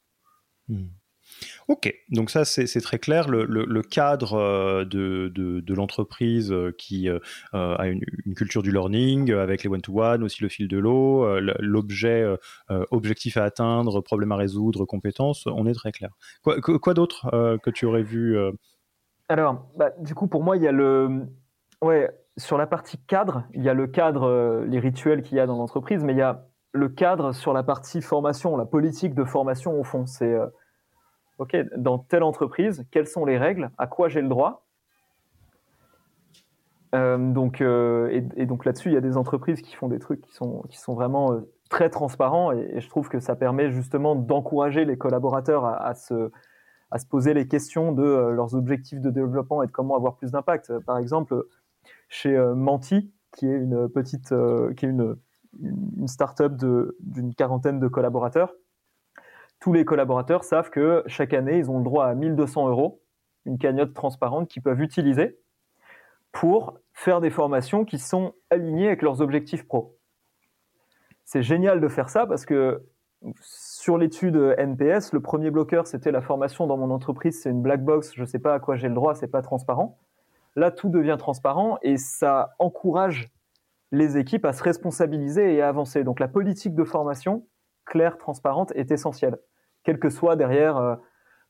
Ok, donc ça c'est très clair, le cadre de l'entreprise qui a une culture du learning avec les one-to-one, aussi le fil de l'eau, l'objet, objectif à atteindre, problème à résoudre, compétences, on est très clair. Quoi d'autre que tu aurais vu Alors, du coup pour moi il y a sur la partie cadre, il y a le cadre, les rituels qu'il y a dans l'entreprise, mais il y a le cadre sur la partie formation, la politique de formation au fond, c'est... OK, dans telle entreprise, quelles sont les règles? À quoi j'ai le droit? Donc là-dessus, il y a des entreprises qui font des trucs qui sont vraiment très transparents, et je trouve que ça permet justement d'encourager les collaborateurs à se poser les questions de leurs objectifs de développement et de comment avoir plus d'impact. Par exemple, chez Menti, qui est une start-up d'une 40aine de collaborateurs, tous les collaborateurs savent que chaque année, ils ont le droit à 1 200 €, une cagnotte transparente qu'ils peuvent utiliser pour faire des formations qui sont alignées avec leurs objectifs pro. C'est génial de faire ça parce que sur l'étude NPS, le premier bloqueur, c'était la formation dans mon entreprise, c'est une black box, je ne sais pas à quoi j'ai le droit, ce n'est pas transparent. Là, tout devient transparent et ça encourage les équipes à se responsabiliser et à avancer. Donc la politique de formation claire, transparente est essentielle. Quel que soit derrière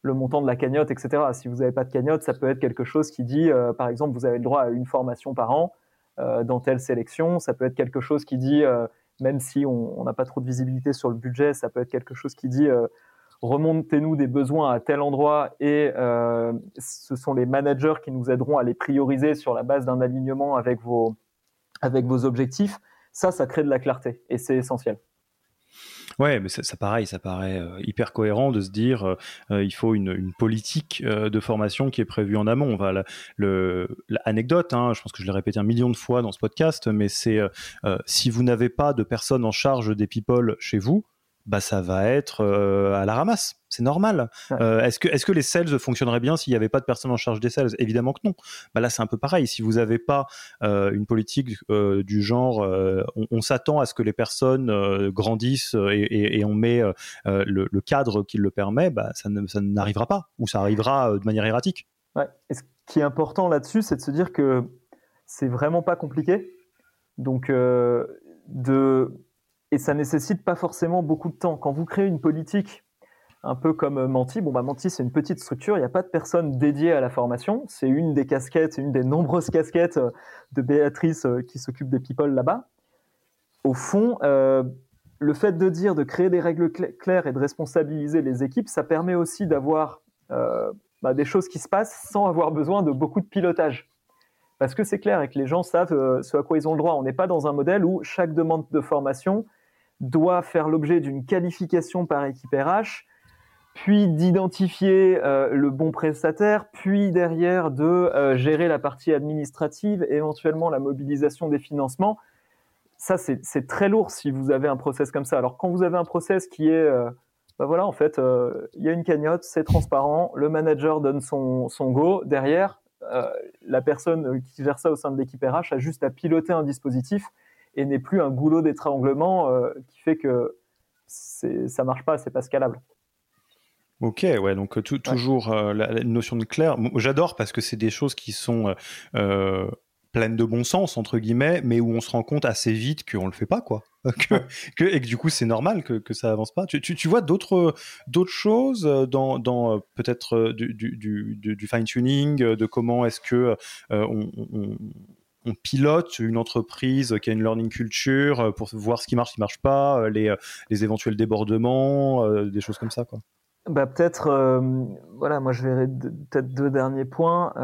le montant de la cagnotte, etc. Si vous n'avez pas de cagnotte, ça peut être quelque chose qui dit, par exemple, vous avez le droit à 1 formation par an dans telle sélection. Ça peut être quelque chose qui dit, même si on n'a pas trop de visibilité sur le budget, ça peut être quelque chose qui dit, remontez-nous des besoins à tel endroit et ce sont les managers qui nous aideront à les prioriser sur la base d'un alignement avec vos objectifs. Ça crée de la clarté et c'est essentiel. Ouais, mais ça paraît hyper cohérent de se dire il faut une politique de formation qui est prévue en amont. On va l'anecdote, hein, je pense que je l'ai répété 1 million de fois dans ce podcast, mais c'est si vous n'avez pas de personne en charge des people chez vous, ça va être à la ramasse. C'est normal. Ouais. Est-ce que les sales fonctionneraient bien s'il n'y avait pas de personne en charge des sales? Évidemment que non. Là, c'est un peu pareil. Si vous n'avez pas une politique du genre, on s'attend à ce que les personnes grandissent et on met le cadre qui le permet, ça n'arrivera pas, ou ça arrivera de manière erratique. Ouais. Et ce qui est important là-dessus, c'est de se dire que c'est vraiment pas compliqué. Donc, et ça nécessite pas forcément beaucoup de temps. Quand vous créez une politique, un peu comme Menti, Menti c'est une petite structure, il n'y a pas de personne dédiée à la formation, c'est une des casquettes, une des nombreuses casquettes de Béatrice qui s'occupe des people là-bas. Au fond, le fait de créer des règles claires et de responsabiliser les équipes, ça permet aussi d'avoir des choses qui se passent sans avoir besoin de beaucoup de pilotage. Parce que c'est clair et que les gens savent ce à quoi ils ont le droit. On n'est pas dans un modèle où chaque demande de formation doit faire l'objet d'une qualification par équipe RH, puis d'identifier le bon prestataire, puis derrière de gérer la partie administrative, éventuellement la mobilisation des financements. ça, c'est très lourd si vous avez un process comme ça. Alors, quand vous avez un process qui est, il y a une cagnotte, c'est transparent, le manager donne son go, derrière, la personne qui gère ça au sein de l'équipe RH a juste à piloter un dispositif et n'est plus un goulot d'étranglement qui fait que ça marche pas, c'est pas scalable. Ok, ouais, donc toujours la notion de clair. J'adore parce que c'est des choses qui sont pleines de bon sens, entre guillemets, mais où on se rend compte assez vite qu'on le fait pas, quoi. Et que du coup, c'est normal que ça avance pas. Tu vois d'autres choses dans peut-être du fine-tuning, de comment est-ce que on pilote une entreprise qui a une learning culture pour voir ce qui marche pas, les éventuels débordements, des choses comme ça, quoi. Bah peut-être, moi je verrai peut-être deux derniers points.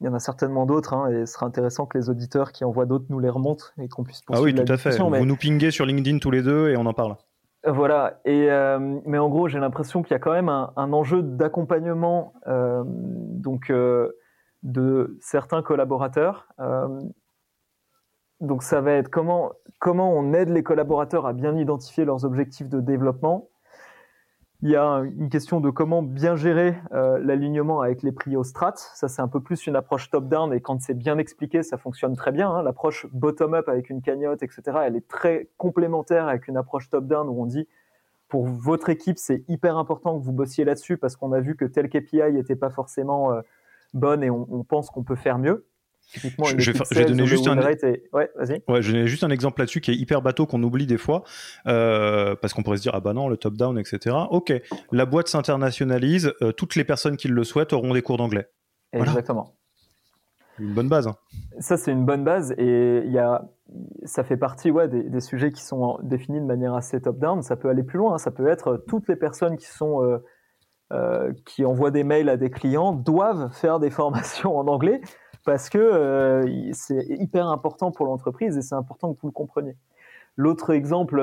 Il y en a certainement d'autres, hein, et ce serait intéressant que les auditeurs qui envoient d'autres nous les remontent et qu'on puisse poursuivre la discussion. Ah oui, tout à fait. Mais... Vous nous pinguez sur LinkedIn tous les deux et on en parle. Voilà. Et mais en gros, j'ai l'impression qu'il y a quand même un enjeu d'accompagnement de certains collaborateurs. Donc ça va être comment on aide les collaborateurs à bien identifier leurs objectifs de développement. Il y a une question de comment bien gérer l'alignement avec les prios strates. Ça, c'est un peu plus une approche top-down et quand c'est bien expliqué, ça fonctionne très bien. Hein. L'approche bottom-up avec une cagnotte, etc., elle est très complémentaire avec une approche top-down où on dit pour votre équipe, c'est hyper important que vous bossiez là-dessus parce qu'on a vu que tel KPI n'était pas forcément bonne et on pense qu'on peut faire mieux. Je vais donner juste un exemple là-dessus qui est hyper bateau qu'on oublie des fois parce qu'on pourrait se dire ah bah non le top down etc. Ok, la boîte s'internationalise, toutes les personnes qui le souhaitent auront des cours d'anglais. Exactement. Voilà. Une bonne base. Hein. Ça c'est une bonne base et ça fait partie des sujets qui sont définis de manière assez top down. Ça peut aller plus loin. Hein. Ça peut être toutes les personnes qui sont qui envoient des mails à des clients doivent faire des formations en anglais. Parce que c'est hyper important pour l'entreprise et c'est important que vous le compreniez. L'autre exemple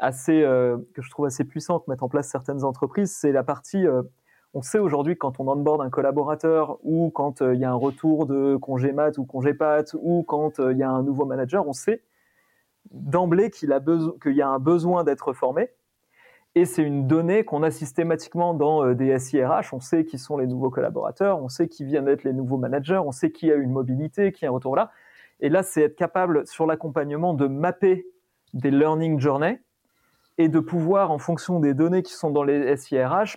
que je trouve assez puissant que mettent en place certaines entreprises, c'est la partie, on sait aujourd'hui quand on onboard un collaborateur ou quand il y a un retour de congé mat ou congé pat ou quand il y a un nouveau manager, on sait d'emblée qu'il y a un besoin d'être formé. Et c'est une donnée qu'on a systématiquement dans des SIRH. On sait qui sont les nouveaux collaborateurs, on sait qui viennent d'être les nouveaux managers, on sait qui a une mobilité, qui a un retour là. Et là, c'est être capable, sur l'accompagnement, de mapper des learning journeys et de pouvoir, en fonction des données qui sont dans les SIRH,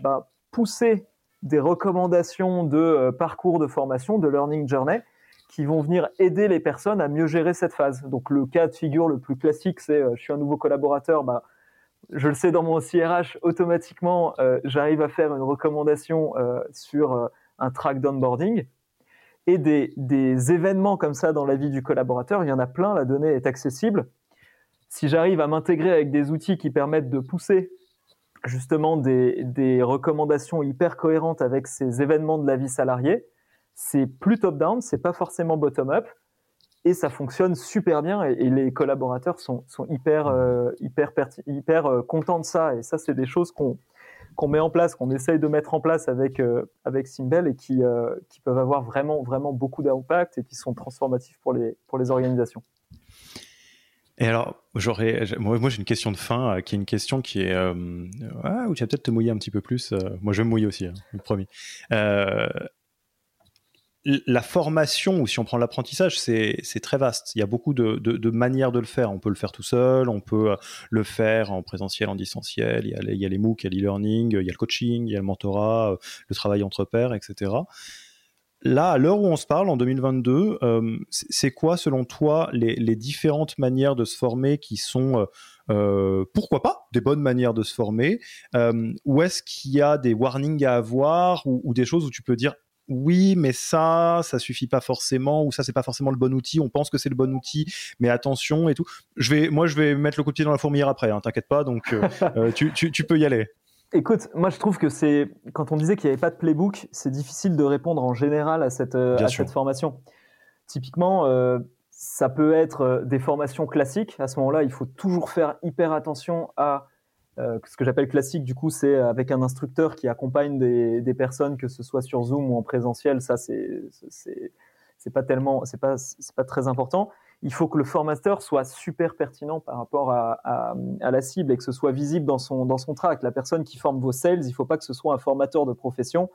pousser des recommandations de parcours de formation, de learning journey, qui vont venir aider les personnes à mieux gérer cette phase. Donc, le cas de figure le plus classique, c'est je suis un nouveau collaborateur, je le sais dans mon CRH, automatiquement, j'arrive à faire une recommandation sur un track d'onboarding. Et des événements comme ça dans la vie du collaborateur, il y en a plein, la donnée est accessible. Si j'arrive à m'intégrer avec des outils qui permettent de pousser justement des recommandations hyper cohérentes avec ces événements de la vie salariée, c'est plus top-down, c'est pas forcément bottom-up. Et ça fonctionne super bien et les collaborateurs sont hyper contents de ça. Et ça, c'est des choses qu'on met en place, qu'on essaye de mettre en place avec Simbel et qui peuvent avoir vraiment, vraiment beaucoup d'impact et qui sont transformatifs pour les organisations. Et alors, moi j'ai une question de fin, qui est une question qui est... où tu vas peut-être te mouiller un petit peu plus. Moi, je vais me mouiller aussi, hein, promis. La formation, ou si on prend l'apprentissage, c'est très vaste. Il y a beaucoup de manières de le faire. On peut le faire tout seul, on peut le faire en présentiel, en distanciel. Il y a les MOOC, il y a l'e-learning, il y a le coaching, il y a le mentorat, le travail entre pairs, etc. Là, à l'heure où on se parle, en 2022, c'est quoi, selon toi, les différentes manières de se former qui sont... pourquoi pas des bonnes manières de se former ou est-ce qu'il y a des warnings à avoir ou des choses où tu peux dire oui, mais ça suffit pas forcément, ou ça, c'est pas forcément le bon outil, on pense que c'est le bon outil, mais attention et tout. Je vais mettre le coup de pied dans la fourmilière après, hein, t'inquiète pas, donc tu peux y aller. Écoute, moi je trouve que quand on disait qu'il n'y avait pas de playbook, c'est difficile de répondre en général à cette formation. Typiquement, ça peut être des formations classiques, à ce moment-là, il faut toujours faire hyper attention à... ce que j'appelle classique, du coup, c'est avec un instructeur qui accompagne des personnes, que ce soit sur Zoom ou en présentiel. Ça, c'est pas très important. il faut que le formateur soit super pertinent par rapport à la cible et que ce soit visible dans son track. La personne qui forme vos sales, il ne faut pas que ce soit un formateur de profession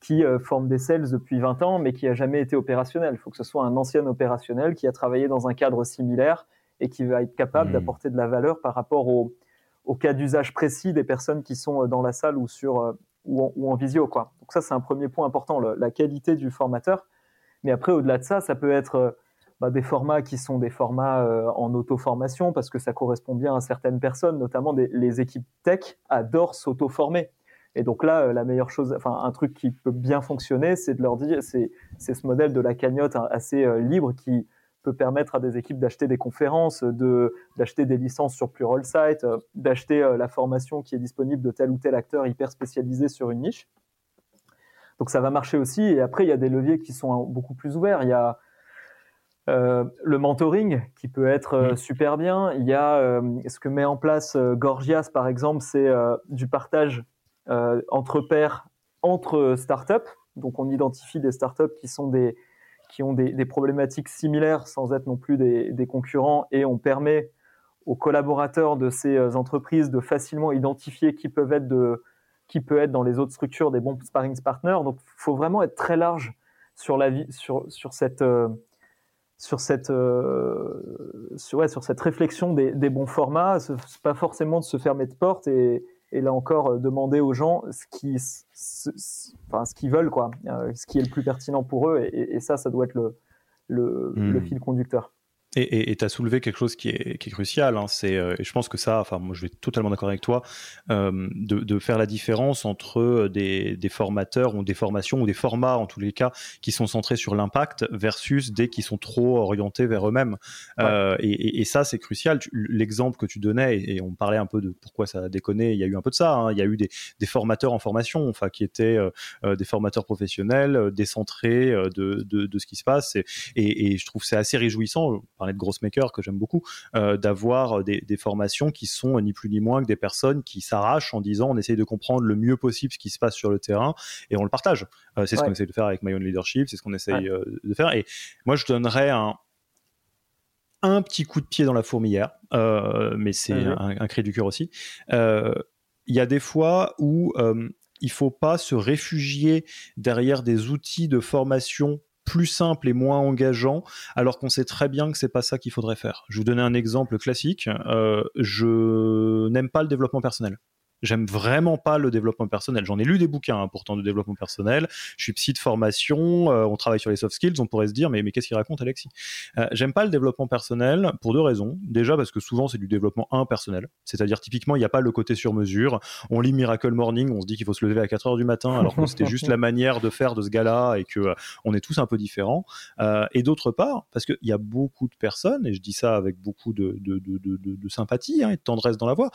qui forme des sales depuis 20 ans, mais qui n'a jamais été opérationnel. Il faut que ce soit un ancien opérationnel qui a travaillé dans un cadre similaire et qui va être capable d'apporter de la valeur par rapport au cas d'usage précis des personnes qui sont dans la salle ou en visio, quoi. Donc ça, c'est un premier point important, la qualité du formateur. Mais après, au-delà de ça, ça peut être des formats qui sont des formats en auto-formation, parce que ça correspond bien à certaines personnes, notamment les équipes tech adorent s'auto-former. Et donc là, la meilleure chose, enfin un truc qui peut bien fonctionner, c'est de leur dire, c'est ce modèle de la cagnotte assez libre qui peut permettre à des équipes d'acheter des conférences, d'acheter des licences sur Pluralsight, d'acheter la formation qui est disponible de tel ou tel acteur hyper spécialisé sur une niche. Donc ça va marcher aussi. Et après, il y a des leviers qui sont beaucoup plus ouverts. Il y a le mentoring qui peut être super bien. Il y a ce que met en place Gorgias, par exemple, c'est du partage entre pairs, entre startups. Donc on identifie des startups qui ont des problématiques similaires sans être non plus des concurrents, et on permet aux collaborateurs de ces entreprises de facilement identifier qui peut être dans les autres structures des bons sparring partners. Donc il faut vraiment être très large sur cette réflexion des bons formats. Ce n'est pas forcément de se fermer de porte et là encore demander aux gens ce qu'ils veulent, quoi, ce qui est le plus pertinent pour eux, et ça doit être le fil conducteur. Et tu as soulevé quelque chose qui est crucial, hein, et je pense que ça, enfin moi je vais être totalement d'accord avec toi, de faire la différence entre des formateurs ou des formations ou des formats en tous les cas qui sont centrés sur l'impact versus des qui sont trop orientés vers eux-mêmes. Ouais. Et ça c'est crucial. L'exemple que tu donnais, et on parlait un peu de pourquoi ça déconnait, il y a eu un peu de ça, hein, il y a eu des formateurs en formation, enfin qui étaient des formateurs professionnels, décentrés de ce qui se passe, et je trouve c'est assez réjouissant. Parler de Growth Makers, que j'aime beaucoup, d'avoir des formations qui sont ni plus ni moins que des personnes qui s'arrachent en disant on essaye de comprendre le mieux possible ce qui se passe sur le terrain et on le partage. C'est ce qu'on essaye de faire avec My Own Leadership, c'est ce qu'on essaye de faire. Et moi, je donnerais un petit coup de pied dans la fourmilière, mais c'est un cri du cœur aussi. Il y a des fois où il ne faut pas se réfugier derrière des outils de formation plus simple et moins engageant, alors qu'on sait très bien que c'est pas ça qu'il faudrait faire. Je vais vous donner un exemple classique. Je n'aime pas le développement personnel. J'aime vraiment pas le développement personnel. J'en ai lu des bouquins, pourtant, de développement personnel. Je suis psy de formation, on travaille sur les soft skills, on pourrait se dire, mais qu'est-ce qu'il raconte, Alexis ? J'aime pas le développement personnel pour deux raisons. Déjà, parce que souvent, c'est du développement impersonnel. C'est-à-dire, typiquement, il n'y a pas le côté sur mesure. On lit Miracle Morning, on se dit qu'il faut se lever à 4h du matin, alors que c'était juste la manière de faire de ce gars-là et qu'on est tous un peu différents. Et d'autre part, parce qu'il y a beaucoup de personnes, et je dis ça avec beaucoup de sympathie, et de tendresse dans la voix,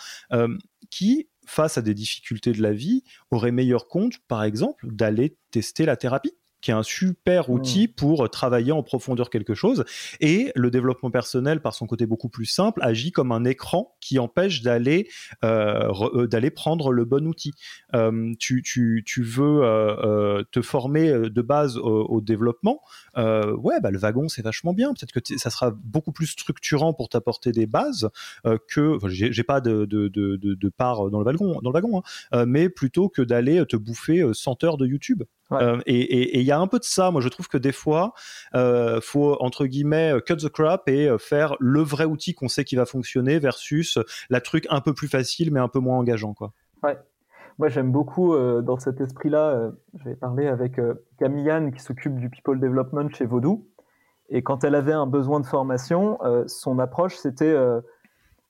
qui, face à des difficultés de la vie, aurait meilleur compte, par exemple, d'aller tester la thérapie, qui est un super outil pour travailler en profondeur quelque chose. Et le développement personnel, par son côté beaucoup plus simple, agit comme un écran qui empêche d'aller prendre le bon outil. Tu veux te former de base au développement, le wagon, c'est vachement bien. Peut-être que ça sera beaucoup plus structurant pour t'apporter des bases j'ai pas de part dans le wagon, mais plutôt que d'aller te bouffer 100 heures de YouTube. Ouais. Et il y a un peu de ça. Moi, je trouve que des fois, faut entre guillemets cut the crap et faire le vrai outil qu'on sait qui va fonctionner versus la truc un peu plus facile mais un peu moins engageant, quoi. Ouais. Moi, j'aime beaucoup dans cet esprit-là. J'avais parlé avec Camille-Anne qui s'occupe du people development chez Vaudou. Et quand elle avait un besoin de formation, son approche c'était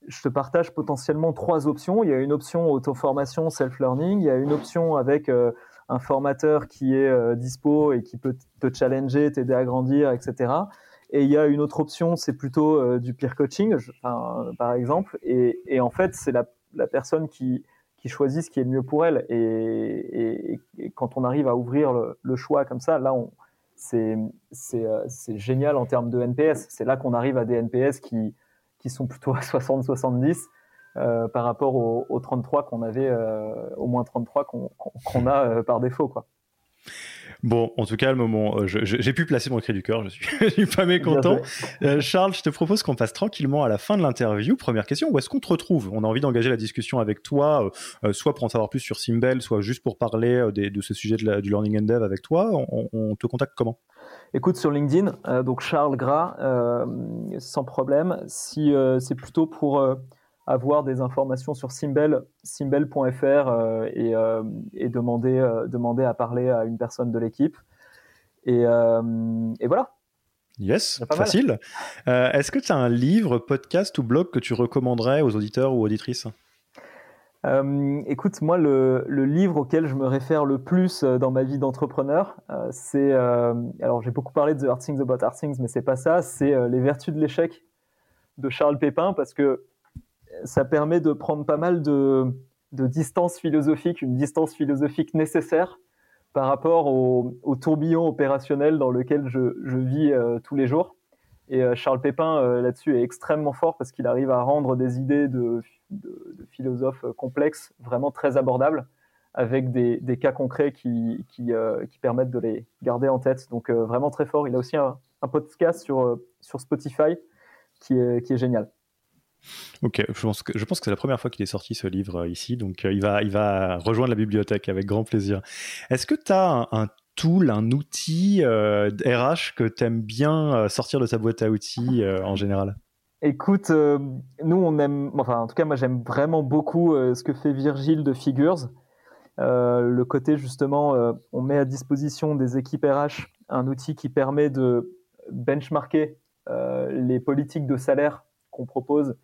je te partage potentiellement trois options. Il y a une option auto-formation, self-learning. Il y a une option avec un formateur qui est dispo et qui peut te challenger, t'aider à grandir, etc. Et il y a une autre option, c'est plutôt du peer coaching, par exemple. Et en fait, c'est la personne qui choisit ce qui est le mieux pour elle. Et quand on arrive à ouvrir le choix comme ça, là, c'est génial en termes de NPS. C'est là qu'on arrive à des NPS qui sont plutôt à 60-70. Par rapport aux 33 qu'on avait, au moins 33 qu'on a par défaut, quoi. Bon, en tout cas, le moment, j'ai pu placer mon cri du cœur, je suis pas mécontent. Charles, je te propose qu'on passe tranquillement à la fin de l'interview. Première question, où est-ce qu'on te retrouve ? On a envie d'engager la discussion avec toi, soit pour en savoir plus sur Simbel, soit juste pour parler de ce sujet du Learning and Dev avec toi. On te contacte comment ? Écoute, sur LinkedIn, donc Charles Gras, sans problème. Si c'est plutôt pour avoir des informations sur Simbel, simbel.fr et demander à parler à une personne de l'équipe. Et voilà. Yes, facile. Est-ce que tu as un livre, podcast ou blog que tu recommanderais aux auditeurs ou auditrices ? Écoute, moi, le livre auquel je me réfère le plus dans ma vie d'entrepreneur, c'est... alors, j'ai beaucoup parlé de The Hard Things About Hard Things, mais c'est pas ça. C'est Les Vertus de l'échec de Charles Pépin, parce que ça permet de prendre pas mal de distance philosophique, une distance philosophique nécessaire par rapport au tourbillon opérationnel dans lequel je vis tous les jours. Et Charles Pépin, là-dessus, est extrêmement fort parce qu'il arrive à rendre des idées de philosophes complexes vraiment très abordables avec des cas concrets qui permettent de les garder en tête. Donc, vraiment très fort. Il a aussi un podcast sur Spotify qui est génial. Ok, je pense que c'est la première fois qu'il est sorti ce livre ici, donc il va rejoindre la bibliothèque avec grand plaisir. Est-ce que tu as un tool, un outil RH que tu aimes bien sortir de ta boîte à outils en général ? Écoute, nous on aime, enfin en tout cas moi j'aime vraiment beaucoup ce que fait Virgile de Figures, le côté justement on met à disposition des équipes RH un outil qui permet de benchmarker les politiques de salaire qu'on propose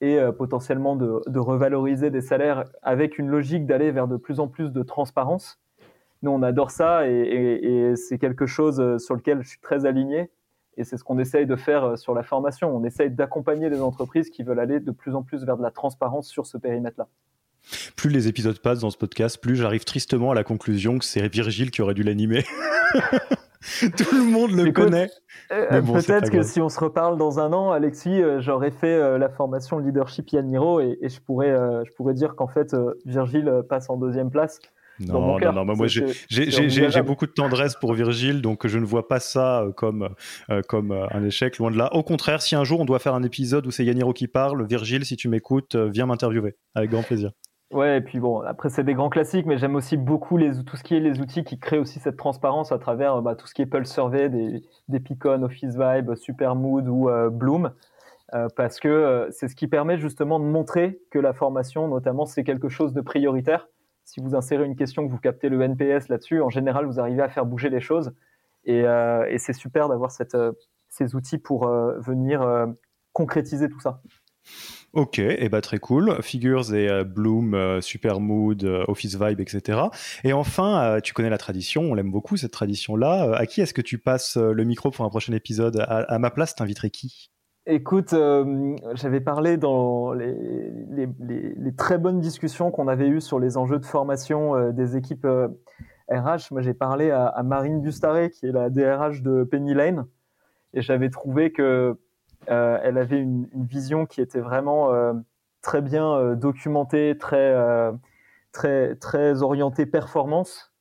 et potentiellement de revaloriser des salaires avec une logique d'aller vers de plus en plus de transparence. Nous, on adore ça et c'est quelque chose sur lequel je suis très aligné et c'est ce qu'on essaye de faire sur la formation. On essaye d'accompagner les entreprises qui veulent aller de plus en plus vers de la transparence sur ce périmètre-là. Plus les épisodes passent dans ce podcast, plus j'arrive tristement à la conclusion que c'est Virgile qui aurait dû l'animer. Tout le monde le connaît. Bon, peut-être que si on se reparle dans un an, Alexis, j'aurais fait la formation Leadership Yaniro et je pourrais dire qu'en fait, Virgile passe en deuxième place. Non, moi j'ai beaucoup de tendresse pour Virgile, donc je ne vois pas ça comme un échec, loin de là. Au contraire, si un jour on doit faire un épisode où c'est Yaniro qui parle, Virgile, si tu m'écoutes, viens m'interviewer, avec grand plaisir. Ouais, et puis bon, après c'est des grands classiques, mais j'aime aussi beaucoup tout ce qui est les outils qui créent aussi cette transparence à travers tout ce qui est Pulse Survey, des Picon, Office Vibe, Super Mood ou Bloom, parce que c'est ce qui permet justement de montrer que la formation, notamment, c'est quelque chose de prioritaire. Si vous insérez une question, que vous captez le NPS là-dessus, en général, vous arrivez à faire bouger les choses. Et c'est super d'avoir ces outils pour venir concrétiser tout ça. Ok, et bah très cool. Figures et Bloom, Super Mood, Office Vibe, etc. Et enfin, tu connais la tradition, on l'aime beaucoup cette tradition-là. À qui est-ce que tu passes le micro pour un prochain épisode ? À ma place, t'inviterais qui ? Écoute, j'avais parlé dans les très bonnes discussions qu'on avait eues sur les enjeux de formation des équipes RH. Moi, j'ai parlé à Marine Bustaré, qui est la DRH de Penny Lane, et j'avais trouvé que elle avait une vision qui était vraiment très bien documentée, très orientée performance,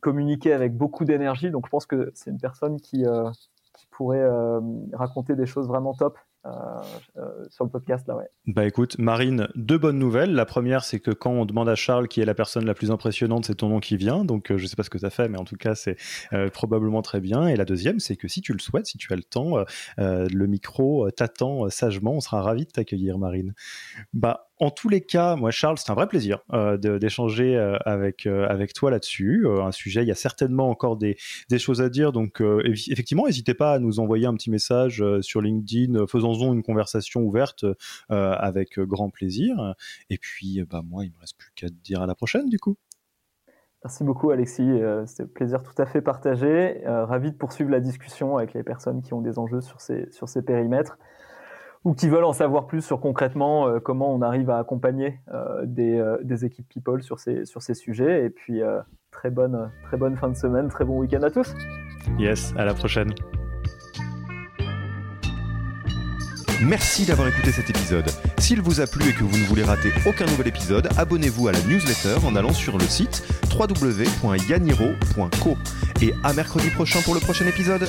communiquée avec beaucoup d'énergie. Donc je pense que c'est une personne qui pourrait raconter des choses vraiment top sur le podcast là, ouais. Bah écoute Marine, deux bonnes nouvelles. La première, c'est que quand on demande à Charles qui est la personne la plus impressionnante, c'est ton nom qui vient, donc je sais pas ce que t'as fait, mais en tout cas c'est probablement très bien. Et la deuxième, c'est que si tu le souhaites, si tu as le temps, le micro t'attend sagement, on sera ravis de t'accueillir Marine. Bah en tous les cas, moi Charles, c'est un vrai plaisir d'échanger avec toi là-dessus, un sujet, il y a certainement encore des choses à dire, donc effectivement n'hésitez pas à nous envoyer un petit message sur LinkedIn, faisons-en une conversation ouverte avec grand plaisir. Et puis, moi, il ne me reste plus qu'à te dire à la prochaine, du coup. Merci beaucoup, Alexis. C'était un plaisir tout à fait partagé. Ravi de poursuivre la discussion avec les personnes qui ont des enjeux sur ces périmètres ou qui veulent en savoir plus sur concrètement comment on arrive à accompagner des équipes people sur ces sujets. Et puis, très bonne fin de semaine, très bon week-end à tous. Yes, à la prochaine. Merci d'avoir écouté cet épisode. S'il vous a plu et que vous ne voulez rater aucun nouvel épisode, abonnez-vous à la newsletter en allant sur le site www.yaniro.co. Et à mercredi prochain pour le prochain épisode.